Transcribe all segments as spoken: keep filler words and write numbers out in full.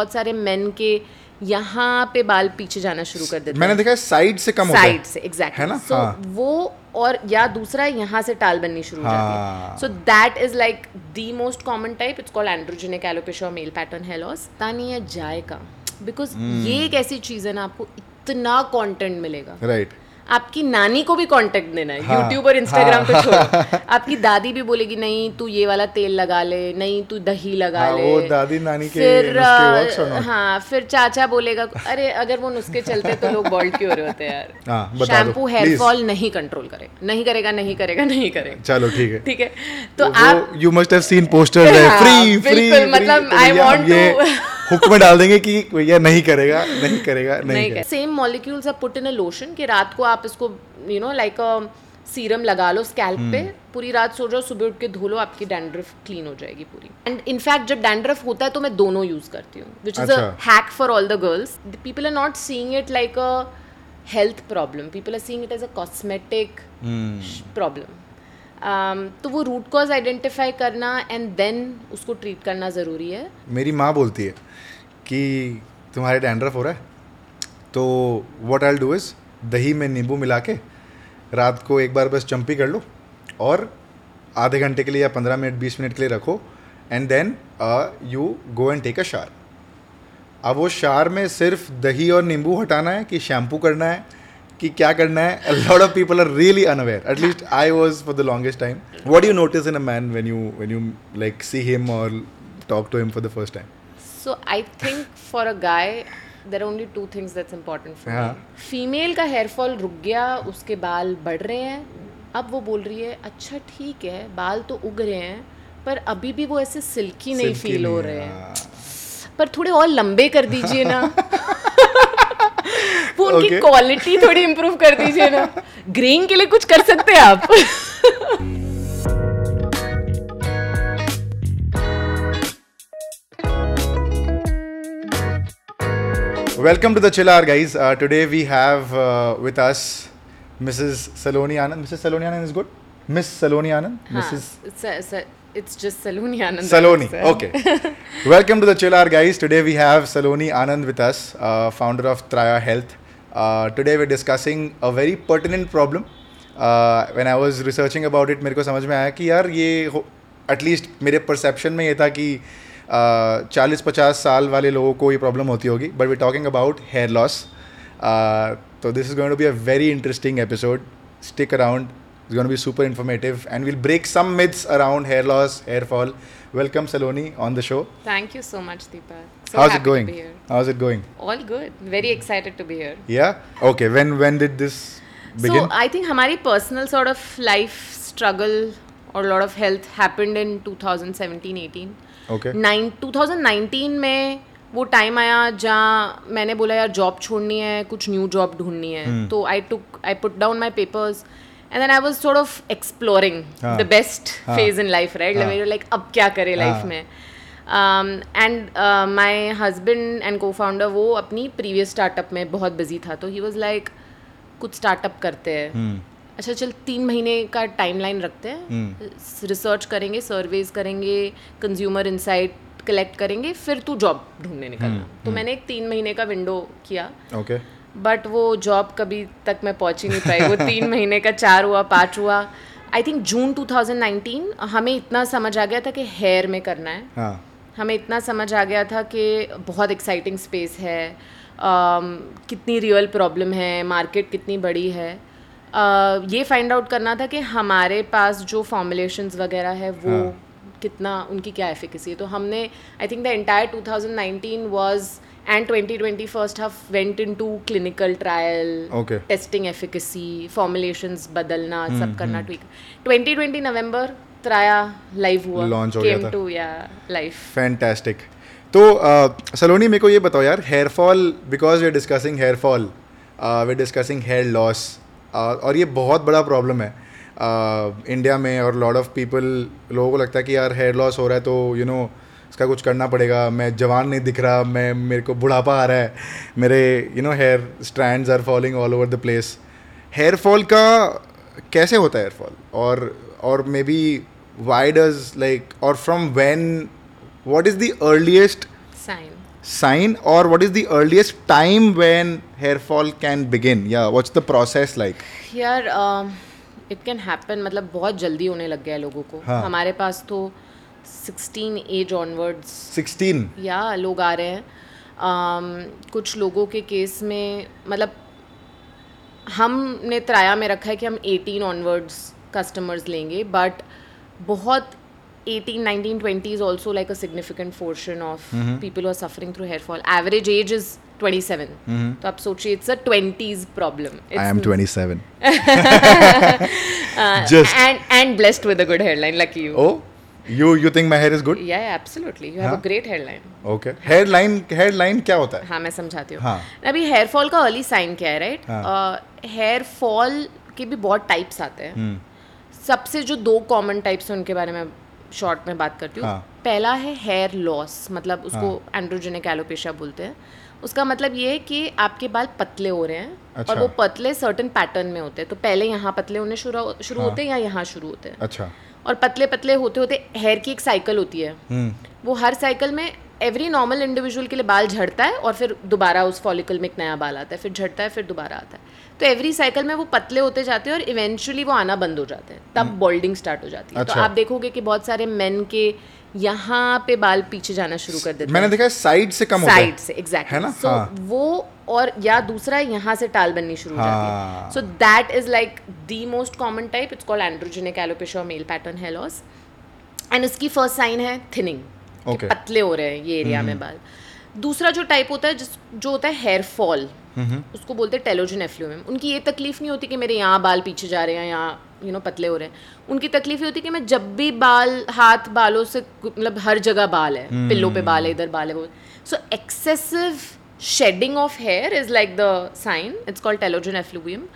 बहुत सारे मेन के यहाँ पे बाल पीछे जाना शुरू कर देते मैंने देखा है साइड से कम साइड से एग्जैक्टली है ना so, हाँ. वो और या दूसरा यहाँ से टाल बननी शुरू हो जाती है so that is like the most common type it's called androgenic alopecia male pattern hair loss तानिया जाए का बिकॉज hmm. ये एक ऐसी चीज है ना आपको इतना कंटेंट मिलेगा राइट right. आपकी नानी को भी कांटेक्ट देना है यूट्यूब और इंस्टाग्राम पे छोड़ो आपकी दादी भी बोलेगी नहीं तू ये वाला तेल लगा ले नहीं तू दही लगा हाँ, ले वो दादी नानी के फिर हाँ फिर चाचा बोलेगा अरे अगर वो नुस्खे चलते तो लोग बॉल्ड क्यों हो रहे होते यार शैम्पू हेयर फॉल नहीं कंट्रोल करेगा नहीं करेगा नहीं करेगा नहीं करेगा चलो ठीक है ठीक है तो आप you must have seen posters free free मतलब आई वांट टू हुक में डाल देंगे कि भैया नहीं करेगा नहीं करेगा नहीं same molecules are put in a lotion कि रात को आप इसको you know like a serum लगा लो स्कैल्प hmm. पे पूरी रात सो जाओ सुबह उठ के धो लो आपकी डैंड्रफ क्लीन हो जाएगी पूरी एंड इनफैक्ट जब डैंड्रफ होता है तो मैं दोनों यूज करती हूँ which is a hack for all the girls the people are not seeing it like a health problem people are seeing it as a cosmetic problem तो वो रूट कॉज आइडेंटिफाई करना एंड देन उसको treat करना ज़रूरी है। मेरी माँ बोलती है कि तुम्हारे डैंड्रफ हो रहा है तो what I will do is दही में नींबू मिला के रात को एक बार बस चम्पी कर लो और आधे घंटे के लिए या पंद्रह मिनट बीस मिनट के लिए रखो and then you go and take a shower. अब वो शावर में सिर्फ दही और नींबू हटाना है कि शैम्पू करना है कि क्या करना है? A lot of people are really unaware. At least I was for the longest time. What do you notice in a man when you when you like see him or talk to him for the first time? So I think for a guy there are only two things that's important for him. Female का hair fall रुक गया, उसके बाल बढ़ रहे हैं. अब वो बोल रही है, अच्छा ठीक है, बाल तो उग रहे हैं, पर अभी भी वो ऐसे सिल्की नहीं फील हो रहे हैं. पर थोड़े और लंबे कर दीजिए ना. वो उनकी okay. क्वालिटी थोड़ी इंप्रूव कर दीजिए ना ग्रेइंग के लिए कुछ कर सकते हैं आप welcome to the chill hour guys today we have with us Mrs Saloni Anand Mrs Saloni Anand is good miss Saloni Anand Mrs It's just Saloni Anand. Saloni, okay. Welcome to the Chill Hour, guys. Today we have Saloni Anand with us, uh, founder of Traya Health. Uh, today we're discussing a very pertinent problem. Uh, when I was researching about it, मेरे को समझ में आया कि यार ये at least मेरे perception में ये था कि forty to fifty साल वाले लोगों को ये problem होती होगी. But we're talking about hair loss. Uh, so this is going to be a very interesting episode. Stick around. It's going to be super informative and we'll break some myths around hair loss, hair fall. Welcome Saloni on the show. Thank you so much Deepak. So How's it going? To be here. How's it going? All good. Very excited to be here. Yeah? Okay. When when did this begin? So I think हमारी personal sort of life struggle or a lot of health happened in twenty seventeen eighteen. Okay. Nine, twenty nineteen में वो time आया जहाँ मैंने बोला यार job छोड़नी है कुछ न्यू जॉब ढूंढनी है तो I took I put down my papers. And then I was sort of exploring हाँ, the best हाँ, phase in life, right? हाँ, like, अब क्या करे हाँ, life में? Um, and uh, my husband and co-founder वो अपनी previous startup में बहुत busy था, तो he was like, कुछ startup करते हैं. अच्छा चल तीन महीने का timeline रखते हैं, research करेंगे, surveys करेंगे, consumer insight collect करेंगे, फिर तू job ढूंढने निकलना. तो मैंने एक तीन महीने का window किया. Okay. बट वो जॉब कभी तक मैं पहुंच ही नहीं पाई वो तीन महीने का चार हुआ पाँच हुआ I think June twenty nineteen हमें इतना समझ आ गया था कि हेयर में करना है हाँ. हमें इतना समझ आ गया था कि बहुत एक्साइटिंग स्पेस है um, कितनी रियल प्रॉब्लम है मार्केट कितनी बड़ी है uh, ये फाइंड आउट करना था कि हमारे पास जो फॉर्मुलेशंस वगैरह है वो हाँ. कितना उनकी क्या एफिकेसी है तो हमने I think the entire twenty nineteen was And twenty twenty first half went into clinical trial, okay. testing efficacy, formulations बदलना hmm, सब करना tweak. twenty twenty November Traya live हुआ, launch हो गया था. Came to yeah live. Fantastic. तो सलोनी मेरे को ये बताओ यार hair fall because we are discussing hair fall, uh, we are discussing hair loss uh, और ये बहुत बड़ा problem है इंडिया uh, में और lot of people लोगों को लगता है कि यार hair loss हो रहा है तो you know इसका कुछ करना पड़ेगा मैं जवान नहीं दिख रहा मैं मेरे को बुढ़ापा आ रहा है मेरे you know hair strands are falling all over the place hair fall का कैसे होता है हेयर फॉल और और maybe why does like और from when what is the earliest sign sign or what is the earliest time when hair fall can begin? Yeah, what's the process like? Yeah, um, it can happen. मतलब बहुत जल्दी होने लग गया है लोगों को. हाँ. हमारे पास तो sixteen age onwards. sixteen? Yeah, लोग आ रहे हैं. um, कुछ लोगों के केस में मतलब हमने त्राया में रखा है कि हम eighteen onwards कस्टमर्स लेंगे, बट बहुत eighteen, nineteen, twenty is also like a significant portion of mm-hmm. people who are suffering through hair fall. Average age is twenty-seven. Mm-hmm. So, आप सोचिए, it's a twenties problem. It's I am twenty-seven. uh, Just. And, and blessed with a good hairline, lucky you. Oh, you you think my hair is good? Yeah, absolutely. You have हाँ? a great hairline. Okay. Hairline hairline क्या होता है? हाँ, मैं समझाती हूँ. हाँ. अभी hair fall का early sign क्या है, right? हाँ. Uh, hair fall के भी बहुत types आते हैं. Hmm. सबसे जो दो common types हैं उनके बारे में शॉर्ट में बात करती हूँ. हाँ. पहला है हेयर लॉस, मतलब उसको एंड्रोजेनिक एलोपेशिया बोलते हैं. उसका मतलब ये है कि आपके बाल पतले हो रहे हैं. अच्छा. और वो पतले सर्टेन पैटर्न में होते हैं, तो पहले यहाँ पतले होने शुरू शुरू हाँ. होते हैं या यहाँ शुरू होते हैं. अच्छा. और पतले पतले होते होते हेयर की एक साइकिल होती है. हुँ. वो हर साइकिल में एवरी नॉर्मल इंडिविजुअल के लिए बाल झड़ता है और फिर दोबारा उस फॉलिकल में एक नया बाल आता है, फिर झड़ता है, फिर दोबारा आता है. तो एवरी साइकिल में वो पतले होते जाते हैं और इवेंचुअली वो आना बंद हो जाते हैं, तब बॉल्डिंग स्टार्ट हो जाती है. अच्छा. तो आप देखोगे कि बहुत सारे मेन के यहाँ पे बाल पीछे जाना शुरू कर देते हैं. मैंने देखा है साइड से कम होता है. साइड से, एग्जैक्टली. है ना? सो वो और या दूसरा यहाँ से टाल बननी शुरू हो जाती है. So that is like the most common type. It's called androgenic alopecia male pattern hair loss. And उसकी फर्स्ट साइन है थिनिंग. Okay. पतले हो रहे हैं ये एरिया mm-hmm. में बाल. दूसरा जो टाइप होता है जिस जो होता है हेयर फॉल, mm-hmm. उसको बोलते हैं टेलोजन एफ्लुवियम. उनकी ये तकलीफ नहीं होती कि मेरे यहाँ बाल पीछे जा रहे हैं, यहाँ यू नो पतले हो रहे हैं. उनकी तकलीफ ये होती है कि मैं जब भी बाल हाथ बालों से मतलब हर जगह बाल है, mm-hmm. पिल्लों पे बाल है, इधर बाल है, वो. So excessive shedding of hair is like the sign. It's called telogen effluvium.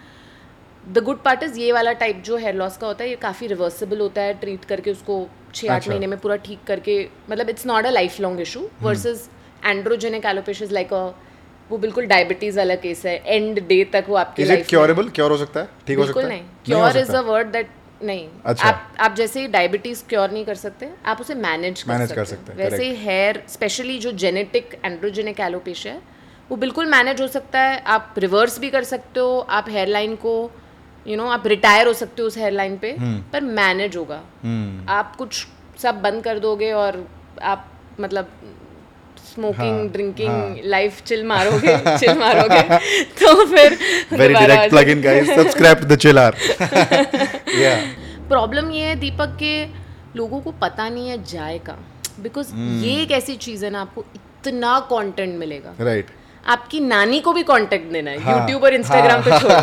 The good part is ये वाला टाइप जो हेयर लॉस का होता है ये काफ़ी रिवर्सिबल होता है. ट्रीट करके उसको छः आठ महीने में पूरा ठीक करके, मतलब it's not a life long issue. Versus androgenic alopecia is like a वो बिल्कुल डायबिटीज वाला केस है. एंड डे तक वो आपकी लाइफ. क्योरेबल? क्योर हो सकता है, ठीक हो सकता है? बिल्कुल नहीं. Cure is a word that नहीं. अच्छा. आप आप जैसे ही डायबिटीज क्योर नहीं कर सकते, आप उसे मैनेज कर सकते हैं. वैसे ही हेयर स्पेशली जो जेनेटिक एंड्रोजेनिक एलोपेशिया है वो बिल्कुल मैनेज हो सकता है. आप रिवर्स भी कर सकते हो. आप हेयर लाइन को यू you नो know, आप रिटायर हो सकते हो उस हेयर लाइन पे. hmm. पर मैनेज होगा. hmm. आप कुछ सब बंद कर दोगे और आप मतलब स्मोकिंग, ड्रिंकिंग, लाइफ चिल मारोगे चिल मारोगे तो फिर very direct plug in guys, subscribe the chill hour. या प्रॉब्लम ये है दीपक के लोगों को पता नहीं है जाए का, बिकॉज hmm. ये एक ऐसी चीज़ है ना, आपको इतना कंटेंट मिलेगा. Right right. आपकी नानी को भी कांटेक्ट देना है. यूट्यूब और इंस्टाग्राम पे छोड़ो,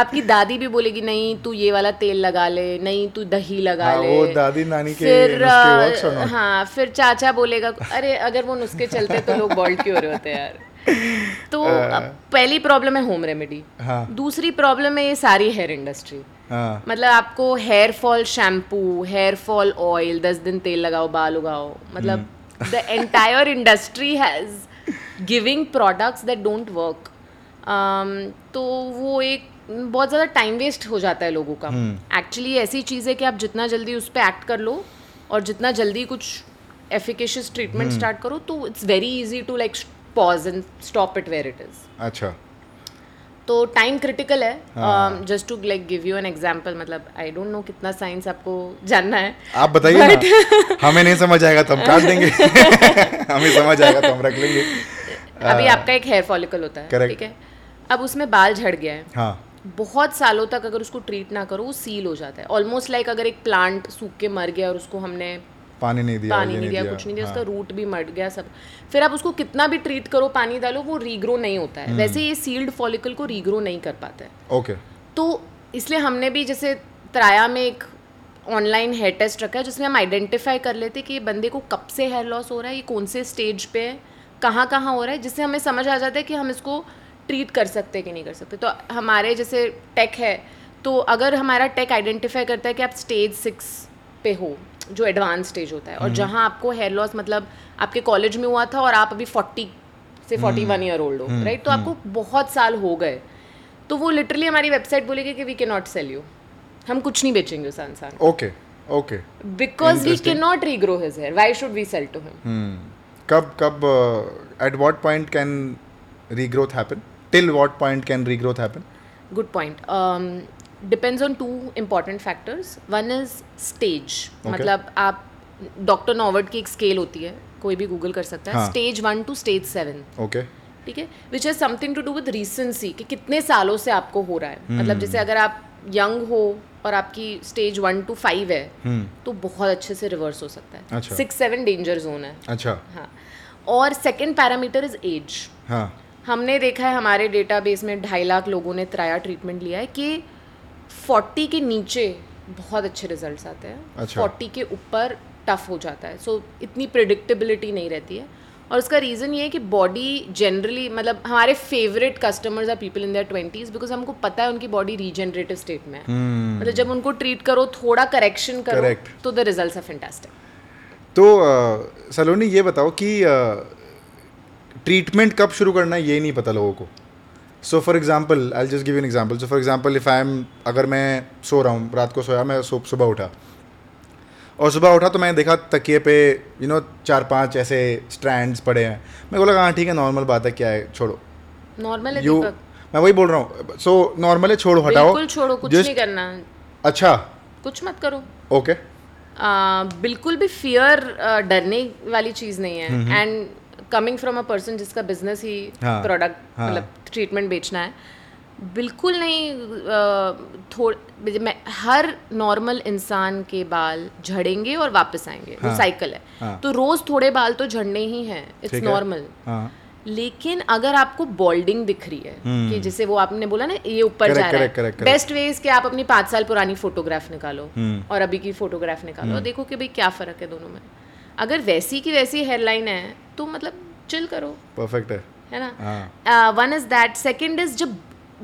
आपकी दादी भी बोलेगी नहीं तू ये वाला तेल लगा ले, नहीं तू दही लगा ले. वो दादी नानी के नुस्खे वर्क. हाँ, फिर चाचा बोलेगा अरे अगर वो नुस्खे चलते तो लोग बॉल्ड क्यों हो रहे होते यार. तो पहली प्रॉब्लम है होम रेमेडी. दूसरी प्रॉब्लम है ये सारी हेयर इंडस्ट्री. मतलब आपको hair fall shampoo, hair fall oil, दस दिन तेल लगाओ बाल उगाओ. मतलब the entire industry has giving products that don't work. तो वो एक बहुत ज़्यादा टाइम वेस्ट हो जाता है लोगों का. Actually hmm. ऐसी चीज़ है कि आप जितना जल्दी उस पर एक्ट कर लो और जितना जल्दी कुछ एफिकेशियस ट्रीटमेंट स्टार्ट करो तो it's very easy to like pause and stop it where it is. अच्छा. तो टाइम क्रिटिकल है. Just to like give you an example, मतलब आई डोंट नो कितना साइंस आपको जानना है, आप बताइए ना. हमें नहीं समझ आएगा तो हम काट देंगे, हमें समझ आएगा तो हम रख लेंगे. अभी आपका एक हेयर फॉलिकल होता है, ठीक है? अब उसमें बाल झड़ गया है, बहुत सालों तक अगर उसको ट्रीट ना करो वो सील हो जाता है. ऑलमोस्ट लाइक अगर एक प्लांट सूख के मर गया और उसको हमने पानी नहीं दिया, पानी नहीं दिया, कुछ नहीं दिया, उसका रूट भी मर गया सब. फिर आप उसको कितना भी ट्रीट करो, पानी डालो, वो रीग्रो नहीं होता है. वैसे ये सील्ड फॉलिकल को रीग्रो नहीं कर पाता है. ओके. तो इसलिए हमने भी जैसे त्राया में एक ऑनलाइन हेयर टेस्ट रखा है जिसमें हम आइडेंटिफाई कर लेते हैं कि ये बंदे को कब से हेयर लॉस हो रहा है, ये कौन से स्टेज पे है, कहाँ कहाँ हो रहा है, जिससे हमें समझ आ जाता है कि हम इसको ट्रीट कर सकते कि नहीं कर सकते. तो हमारे जैसे टेक है, तो अगर हमारा टेक आइडेंटिफाई करता है कि आप स्टेज सिक्स पे हो जो एडवांस स्टेज होता है, और जहाँ आपको हेयर लॉस मतलब आपके कॉलेज में हुआ था और आप अभी forty से forty-one ईयर ओल्ड हो, राइट, तो आपको बहुत साल हो गए, तो वो लिटरली हमारी वेबसाइट बोलेगी कि we can not sell you, हम कुछ नहीं बेचेंगे उस इंसान. Okay okay. Because we can not regrow his hair, why should we sell to him? कब कब at what point can regrowth happen? Till what point can regrowth happen? Good point. Um, depends on two important factors. One is stage. Okay. मतलब आप doctor नॉर्वुड की एक scale होती है, कोई भी गूगल कर सकता है, stage one to stage seven. Okay, ठीक है, which has something to do with recency कि कितने सालों से आपको हो रहा है. hmm. मतलब जैसे अगर आप यंग हो और आपकी स्टेज वन टू फाइव है hmm. तो बहुत अच्छे से रिवर्स हो सकता है. सिक्स सेवन डेंजर जोन है. अच्छा, हाँ. और सेकेंड पैरामीटर इज एज. हमने देखा है हमारे डेटाबेस में ढाई लाख लोगों ने त्राया ट्रीटमेंट लिया है कि फोर्टी के नीचे बहुत अच्छे रिजल्ट्स आते हैं, फोर्टी के ऊपर टफ हो जाता है. सो so, इतनी प्रिडिक्टेबिलिटी नहीं रहती है. और उसका रीज़न ये है कि बॉडी जनरली, मतलब हमारे favourite customers are people in their twenties because हमको पता है उनकी बॉडी रीजनरेटिव स्टेट में है. hmm. मतलब जब उनको ट्रीट करो, थोड़ा करेक्शन करो, Correct. तो द रिजल्ट्स आर फैंटास्टिक. तो सलोनी ये बताओ कि ट्रीटमेंट कब शुरू करना है ये नहीं पता लोगों को. So for example, I will just give you an example. So for example if I am, अगर मैं सो रहा हूँ, रात को सोया, मैं सुबह उठा, और सुबह उठा तो मैंने देखा तकिए पे यू नो चार पांच ऐसे स्ट्रैंड्स पड़े हैं. मेरे को लगा हाँ ठीक है, नॉर्मल बात है, क्या है, छोड़ो, नॉर्मल है दीपक. मैं वही बोल रहा हूँ. सो नॉर्मल है, छोड़ो, हटाओ, बिल्कुल छोड़ो, कुछ नहीं करना. अच्छा, कुछ मत करो. ओके, बिल्कुल भी फियर, डरने वाली चीज़ नहीं है. And coming from a person जिसका बिजनेस ही प्रोडक्ट मतलब ट्रीटमेंट बेचना है, बिल्कुल नहीं. थोड़े मैं, हर नॉर्मल इंसान के बाल झड़ेंगे और वापस आएंगे, वो साइकिल है. तो रोज़ थोड़े बाल तो झड़ने ही हैं, इट्स नॉर्मल. लेकिन अगर आपको बॉल्डिंग दिख रही है कि जैसे वो आपने बोला ना, ये ऊपर जा रहा है, बेस्ट वे इज कि आप अपनी पाँच साल पुरानी फोटोग्राफ निकालो और अभी की फोटोग्राफ निकालो और देखो कि भाई क्या फ़र्क है दोनों में. अगर वैसी की वैसी हेयरलाइन है तो मतलब चिल करो, परफेक्ट है, है ना. One is that. Second is, जब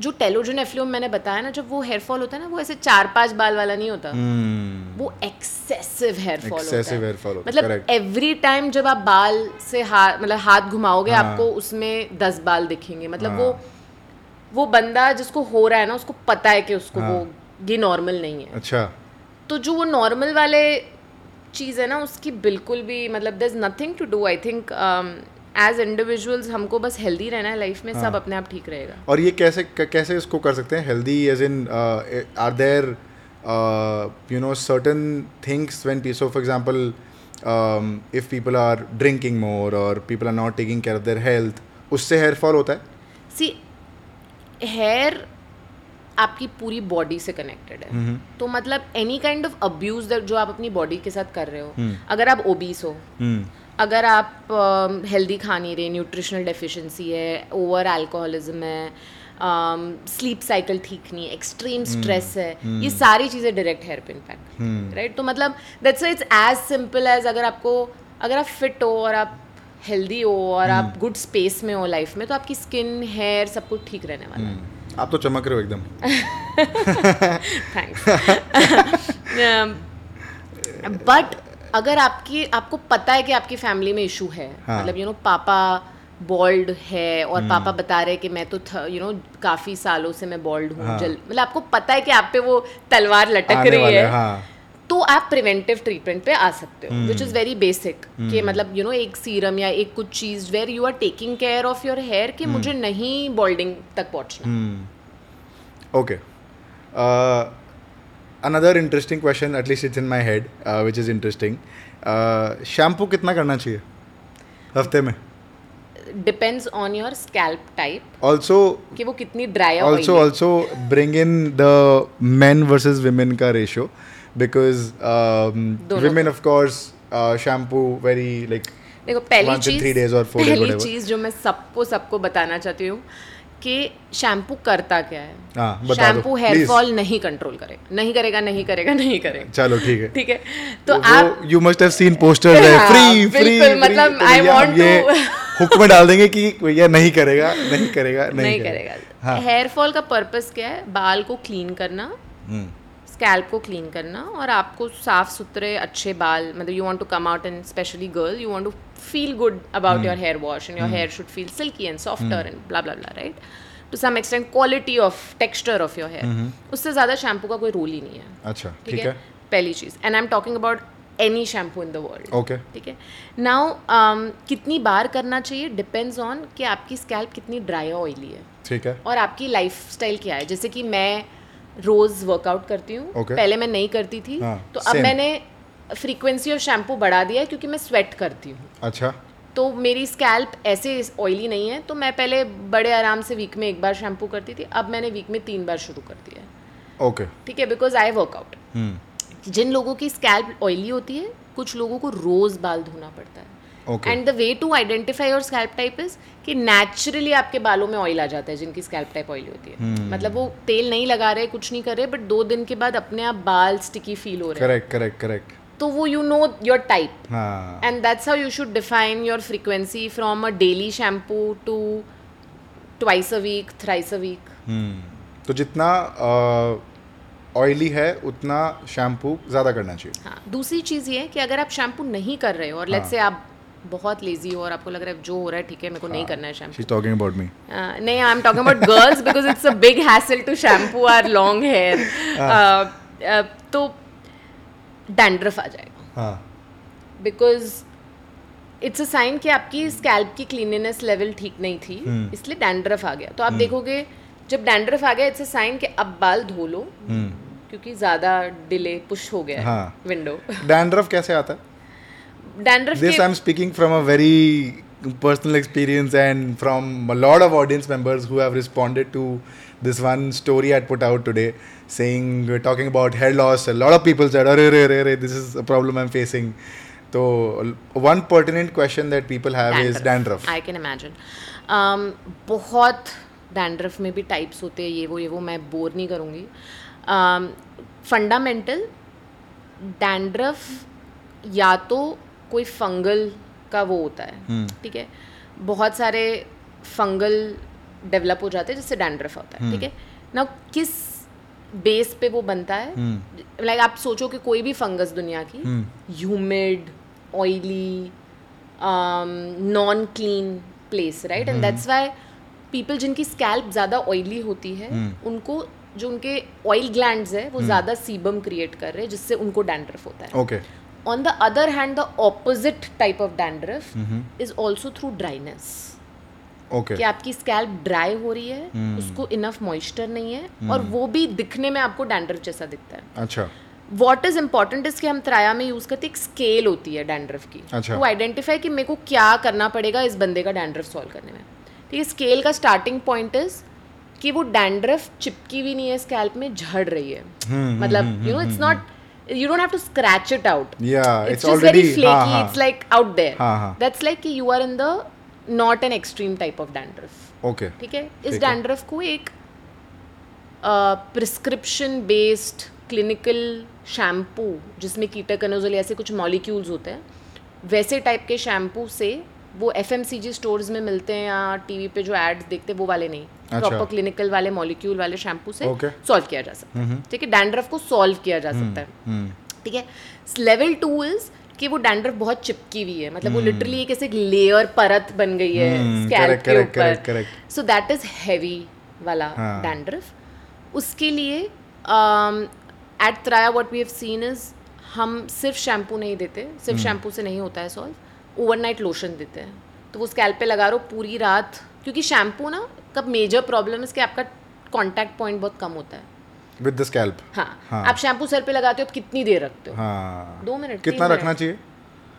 जो टेलोजन एफ्लूम मैंने बताया ना, जब वो हेयरफॉल होता है ना, वो ऐसे चार पांच बाल वाला नहीं होता. hmm. वो एक्सेसिव हेयरफॉल होता है. मतलब एवरी टाइम जब आप बाल से हाथ मतलब हाथ घुमाओगे, हाँ. आपको उसमें दस बाल दिखेंगे. मतलब हाँ. वो वो बंदा जिसको हो रहा है ना, उसको पता है कि उसको हाँ. वो ये नॉर्मल नहीं है. अच्छा, तो जो वो नॉर्मल वाले चीज़ है ना, उसकी बिल्कुल भी मतलब there is nothing to do. I think as individuals हमको बस हेल्दी रहना है लाइफ में. हाँ. सब अपने आप ठीक रहेगा. और ये कैसे कैसे इसको कर सकते हैं healthy, as in are there you know certain things when so for example if people are drinking more और people are not taking care of their health, उससे हेयर फॉल होता है. सी, हेयर आपकी पूरी बॉडी से कनेक्टेड है. mm-hmm. तो मतलब एनी काइंड ऑफ अब्यूज जो आप अपनी बॉडी के साथ कर रहे हो, mm. अगर आप ओबीस हो, mm. अगर आप हेल्दी uh, खा नहीं रहे, न्यूट्रिशनल डेफिशिएंसी है, ओवर अल्कोहलिज्म है, स्लीप साइकिल ठीक नहीं, एक्सट्रीम स्ट्रेस है, hmm. ये सारी चीज़ें डायरेक्ट हेयर पे इम्पैक्ट, राइट. तो मतलब that's it's as simple as, अगर आपको अगर आप फिट हो और आप हेल्दी हो और hmm. आप गुड स्पेस में हो लाइफ में, तो आपकी स्किन, हेयर सब कुछ ठीक रहने वाला है. hmm. आप तो चमक रहे हो एकदम. थैंक्स. बट अगर आपकी आपको पता है कि आपकी फैमिली में इशू है, हाँ. मतलब यू नो पापा बॉल्ड है और hmm. पापा बता रहे कि मैं तो यू नो काफ़ी सालों से मैं बॉल्ड हूँ, हाँ. जल मतलब आपको पता है कि आप पे वो तलवार लटक रही है, हाँ. तो आप प्रिवेंटिव ट्रीटमेंट पे आ सकते हो, विच इज़ वेरी बेसिक. कि मतलब यू नो एक सीरम या एक कुछ चीज़ where you are taking care of your hair कि hmm. मुझे नहीं बॉल्डिंग तक पहुँचना. Okay, another interesting question, at least it's in my head which is interesting. Shampoo कितना करना चाहिए हफ्ते में? Depends on your scalp type also, कि वो कितनी ड्राई है. Also also bring in the man versus women का ratio, because women of course shampoo very like. देखो, पहली चीज़ थ्री डेज और फोर डेज पहली चीज़ जो मैं सबको सबको बताना चाहती हूँ कि शैम्पू करता क्या है. शैम्पू हेयरफॉल नहीं कंट्रोल करेगा, नहीं करेगा, नहीं करेगा, नहीं करेगा. चलो ठीक है, ठीक है. तो आप you must have seen poster है, फ्री फ्री, मतलब आई वांट टू हुक में डाल देंगे कि भैया नहीं करेगा, नहीं करेगा, नहीं करेगा. हेयरफॉल का पर्पस क्या है? बाल को क्लीन करना, स्कैल्प को क्लीन करना, और आपको साफ सुथरे अच्छे बाल, मतलब you want to come out and specially girl, you want to feel good about mm. your hair wash and your mm. hair should feel silky and softer mm. and blah blah blah, right? To some extent quality of texture of your hair. mm-hmm. usse zyada shampoo ka koi role hi nahi hai. Acha, theek hai, pehli cheez. And I'm talking about any shampoo in the world. Okay. ठीक है. Now um, कितनी बार करना चाहिए depends on कि आपकी scalp कितनी dry और oily है. ठीक है. और आपकी lifestyle क्या है. जैसे कि मैं रोज वर्कआउट करती हूँ. okay. पहले मैं नहीं करती थी. ah, तो अब same. मैंने फ्रीक्वेंसी ऑफ शैम्पू बढ़ा दिया है क्योंकि मैं स्वेट करती हूँ. अच्छा. तो मेरी स्कैल्प ऐसे ऑयली नहीं है. तो मैं पहले बड़े आराम से वीक में एक बार शैम्पू करती थी, अब मैंने वीक में तीन बार शुरू कर दिया है. ओके. ठीक है. Because I workout. जिन लोगों की स्कैल्प ऑयली होती है, कुछ लोगों को रोज बाल धोना पड़ता है. And the way to identify your scalp type is कि नेचुरली आपके बालों में ऑयल आ जाता है जिनकी स्कैल्प टाइप ऑयली होती है. hmm. मतलब वो तेल नहीं लगा रहे, कुछ नहीं कर रहे, बट दो दिन के बाद अपने आप बाल स्टिकी फील हो रहे हैं. Correct correct correct. तो वो you know your type, and that's how you should define your frequency from a daily shampoo to twice a week, thrice a week. तो जितना ऑयली है उतना शैम्पू ज़्यादा करना चाहिए. हाँ. दूसरी चीज़ ये है कि अगर आप शैम्पू नहीं कर रहे हो और लेट्स से आप बहुत लेजी हो और आपको लग रहा है जो हो रहा है ठीक है, मेरे को नहीं करना है shampoo. She's talking about me. नहीं, I am talking about girls because it's a big hassle to shampoo our long hair. तो डैंड्रफ आ जाएगा बिकॉज इट्स अ साइन कि आपकी स्कैल्प की क्लीनिनेस लेवल ठीक नहीं थी. hmm. इसलिए डैंड्रफ आ गया. तो आप hmm. देखोगे जब डैंड्रफ आ गया, इट्स अ साइन कि अब बाल धो लो. hmm. क्योंकि ज़्यादा डिले पुश हो गया है विंडो. डैंड्रफ कैसे आता है? Dandruff this I'm speaking from a very personal experience and from a lot of audience members who have responded to this one story I put out today, saying we're talking about hair loss. A lot of people said, "Arey, arey, arey, this is a problem I'm facing." So one pertinent question that people have dandruff. is dandruff. I can imagine. Um, बहुत dandruff में भी types होते हैं. ये वो ये वो मैं bore नहीं करूँगी. Um, fundamental dandruff या तो कोई फंगल का वो होता है. ठीक है. बहुत सारे फंगल डेवलप हो जाते हैं जिससे डैंड्रफ होता है. ठीक है ना. किस बेस पे वो बनता है? लाइक like, आप सोचो कि कोई भी फंगस दुनिया की humid, oily, non clean place, right? And that's why people जिनकी स्कैल्प ज़्यादा ऑयली होती है, उनको जो उनके ऑयल ग्लैंड्स है वो ज़्यादा सीबम क्रिएट कर रहे हैं, जिससे उनको डैंड्रफ होता है. okay. On the other hand, the opposite type of dandruff mm-hmm. is also through dryness. Okay. कि आपकी स्कैल्प ड्राई हो रही है, mm. उसको इनफ मॉइस्चर नहीं है, mm. और वो भी दिखने में आपको डैंड्रफ जैसा दिखता है. अच्छा. What is important is कि हम त्राया में यूज़ करते एक स्केल होती है डैंड्रफ की, टू आइडेंटिफाई कि मेरे को क्या करना पड़ेगा इस बंदे का डैंड्रफ सॉल्व करने में. ठीक है. स्केल का स्टार्टिंग पॉइंट इज कि वो डैंड्रफ चिपकी हुई नहीं है स्कैल्प में, झड़ रही है. mm-hmm. मतलब you know it's not, you don't have to scratch it out. Yeah, it's, it's just already very flaky. Ha, ha. It's like out there. Ha, ha. That's like कि you are in the not an extreme type of dandruff. Okay. ठीक है. इस dandruff को एक prescription based clinical shampoo जिसमें ketoconazole ऐसे कुछ molecules होते हैं, वैसे type के shampoo से वो F M C G stores में मिलते हैं या T V पे जो ads देखते हैं वो वाले नहीं. प्रॉपर क्लिनिकल वाले मॉलिक्यूल वाले शैम्पू से सॉल्व किया जा सकता है. ठीक है. डैंड्रफ को सॉल्व किया जा सकता है. ठीक है. लेवल टू इज कि वो डैंड्रफ बहुत चिपकी हुई है, मतलब वो लिटरली एक ऐसे लेयर परत बन गई है स्कैल्प के ऊपर. सो दैट इज हैवी वाला डैंड्रफ. उसके लिए at Traya what we have seen is हम सिर्फ शैम्पू नहीं देते, सिर्फ शैम्पू से नहीं होता है सॉल्व. ओवरनाइट लोशन देते हैं. तो वो स्कैल्प पे लगा रहो पूरी रात, क्योंकि शैम्पू ना का मेजर प्रॉब्लम इसके आपका कॉन्टैक्ट पॉइंट बहुत कम होता है विद द स्कैल्प. हाँ. आप शैम्पू सर पे लगाते हो, आप कितनी देर रखते हो? हाँ. दो मिनट. कितना रखना चाहिए?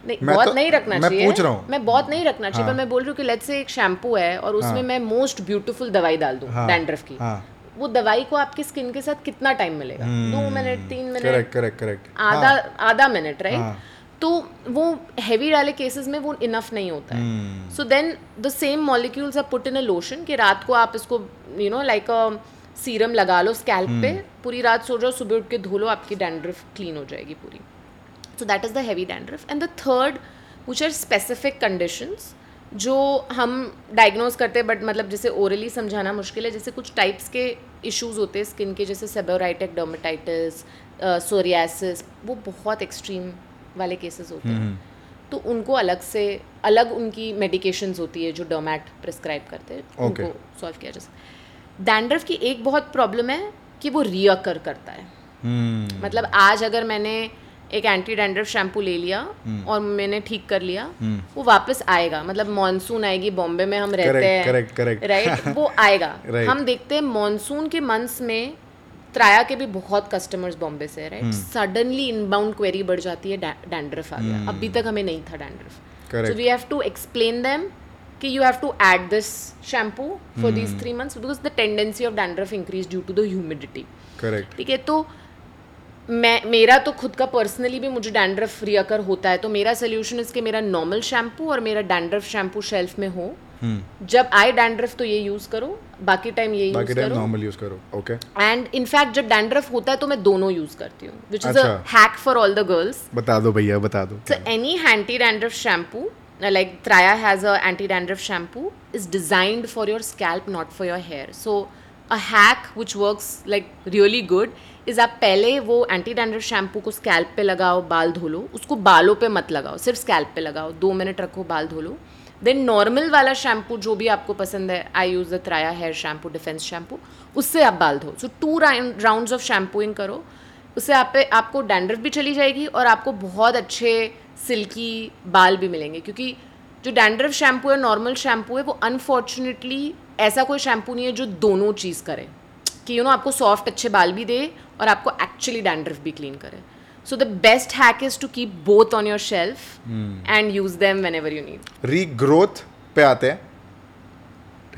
नहीं, बहुत तो, नहीं रखना मैं चाहिए. पूछ रहा हूँ. मैं बहुत नहीं रखना चाहिए. हाँ. पर मैं बोल रही हूँ कि लेट्स से एक शैम्पू है और उसमें हाँ. मैं मोस्ट ब्यूटीफुल दवाई डाल दूँ डैंड्रफ की. हाँ. वो दवाई को आपकी स्किन के साथ कितना टाइम मिलेगा? दो मिनट, तीन मिनट. Correct correct correct. आधा आधा मिनट, राइट? तो वो हैवी वाले केसेस में वो इनफ नहीं होता है. So then the same molecules are put in a lotion कि रात को आप इसको you know like a serum लगा लो स्कैल्प hmm. पे, पूरी रात सो जाओ, सुबह उठ के धो लो, आपकी डैंड्रफ क्लीन हो जाएगी पूरी. So that is the heavy dandruff. And the third which are specific conditions जो हम डायग्नोज करते हैं, बट मतलब जैसे ओरली समझाना मुश्किल है. जैसे कुछ टाइप्स के इश्यूज़ होते हैं स्किन के, जैसे सेबोराइटिक डर्मेटाइटिस, सोरियासिस, वो बहुत एक्सट्रीम वाले केसेस होते हैं. hmm. तो उनको अलग से अलग उनकी मेडिकेशंस होती है जो डर्मैट प्रिस्क्राइब करते हैं. okay. उनको सॉल्व किया जा सकता है. डैंड्रफ की एक बहुत प्रॉब्लम है कि वो रियकर करता है. hmm. मतलब आज अगर मैंने एक एंटी डैंड्रफ शैम्पू ले लिया और मैंने ठीक कर लिया, वो वापस आएगा. मतलब मानसून आएगी, बॉम्बे में हम रहते हैं, करेक्ट करेक्ट राइट, वो आएगा. हम देखते हैं मानसून के मंथ्स में त्राया के भी बहुत कस्टमर्स बॉम्बे से, राइट, सडनली इनबाउंड क्वेरी बढ़ जाती है, डैंड्रफ आ गया, अभी तक हमें नहीं था dandruff. So we have to explain them कि you have to add this shampoo for these three months because the tendency of dandruff increase due to the humidity. Correct. ठीक है, तो मैं मेरा तो खुद का पर्सनली भी मुझे डैंड्रफ रियकर होता है, तो मेरा सोल्यूशन इसके मेरा नॉर्मल शैम्पू और मेरा डैंड्रफ शैम्पू शेल्फ में हो. जब आए डैंड्रफ तो ये यूज करो, बाकी टाइम ये यूज करो, नॉर्मल यूज करो. ओके. एंड इनफैक्ट जब डैंड्रफ होता है तो मैं दोनों यूज करती हूँ, which is a hack for all the girls. बता दो भैया, बता दो. So any anti dandruff shampoo, like Traya has a anti-dandruff shampoo, is designed for your scalp, not for your hair. So a hack which works like really good is आप पहले वो anti-dandruff shampoo को scalp पे लगाओ, बाल धो लो, उसको बालों पे मत लगाओ, सिर्फ scalp पे लगाओ, दो मिनट रखो, बाल धो लो. देन नॉर्मल वाला शैम्पू जो भी आपको पसंद है, I use the Traya hair shampoo, defence shampoo, उससे आप बाल धो. So two round of shampooing करो, उससे आप पे आपको डैंड्रफ भी चली जाएगी और आपको बहुत अच्छे सिल्की बाल भी मिलेंगे. क्योंकि जो डैंड्रफ शैम्पू है, नॉर्मल शैम्पू है, वो अनफॉर्चुनेटली ऐसा कोई शैम्पू नहीं है जो दोनों चीज़ करे कि यू नो आपको सॉफ्ट अच्छे बाल भी दे और आपको एक्चुअली डैंड्रफ भी क्लीन करे. So the best hack is to keep both on your shelf and use them whenever you need. Regrowth पे आते हैं,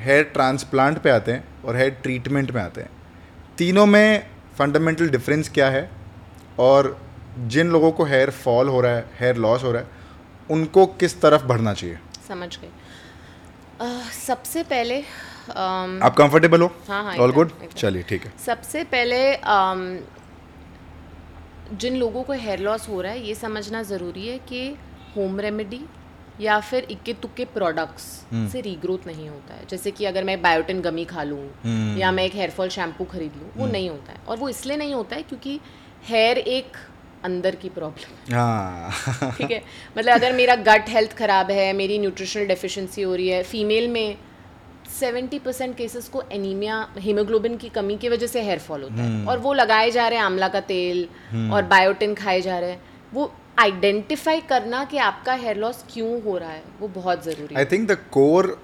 हेयर ट्रांसप्लांट पे आते हैं और हेयर ट्रीटमेंट में आते हैं. तीनों में फंडामेंटल डिफरेंस क्या है और जिन लोगों को हेयर फॉल हो रहा है, हेयर लॉस हो रहा है, उनको किस तरफ बढ़ना चाहिए? समझ गए. uh, सबसे पहले um, आप कंफर्टेबल हो? हाँ हाँ, ऑल गुड, चलिए ठीक है. सबसे पहले um, जिन लोगों को हेयर लॉस हो रहा है, ये समझना ज़रूरी है कि होम रेमेडी या फिर इक्के तुक्के प्रोडक्ट्स से रीग्रोथ नहीं होता है. जैसे कि अगर मैं बायोटिन गमी खा लूँ या मैं एक हेयरफॉल शैम्पू खरीद लूँ, वो नहीं होता है. और वो इसलिए नहीं होता है क्योंकि हेयर एक अंदर की प्रॉब्लम है. ठीक है, मतलब अगर मेरा गट हेल्थ ख़राब है, मेरी न्यूट्रिशनल डेफिशिएंसी हो रही है, फीमेल में सेवेंटी परसेंट केसेस को एनीमिया, हीमोग्लोबिन की कमी की वजह से हेयर फॉल होता है. और वो लगाए जा रहे हैं आंवला का तेल और बायोटिन खाए जा रहे हैं. वो आइडेंटिफाई करना कि आपका हेयर लॉस क्यों हो रहा है, वो बहुत ज़रूरी है. आई थिंक द कोर,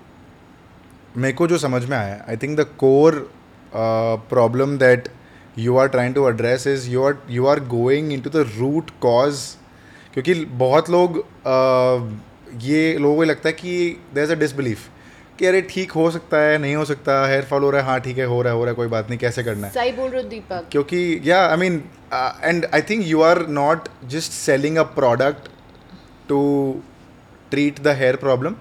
मेरे को जो समझ में आया, I think the core problem that you are trying to address is you are you are going into the root cause. क्योंकि बहुत लोग uh, ये लोगों को लगता है कि there's a disbelief कि अरे ठीक हो सकता है, नहीं हो सकता, हेयर फॉल हो रहा है, हाँ ठीक है, हो रहा है हो रहा है कोई बात नहीं, कैसे करना है. सही बोल रहे हो दीपक. क्योंकि या I mean and I think you are not just selling a product to treat the hair problem,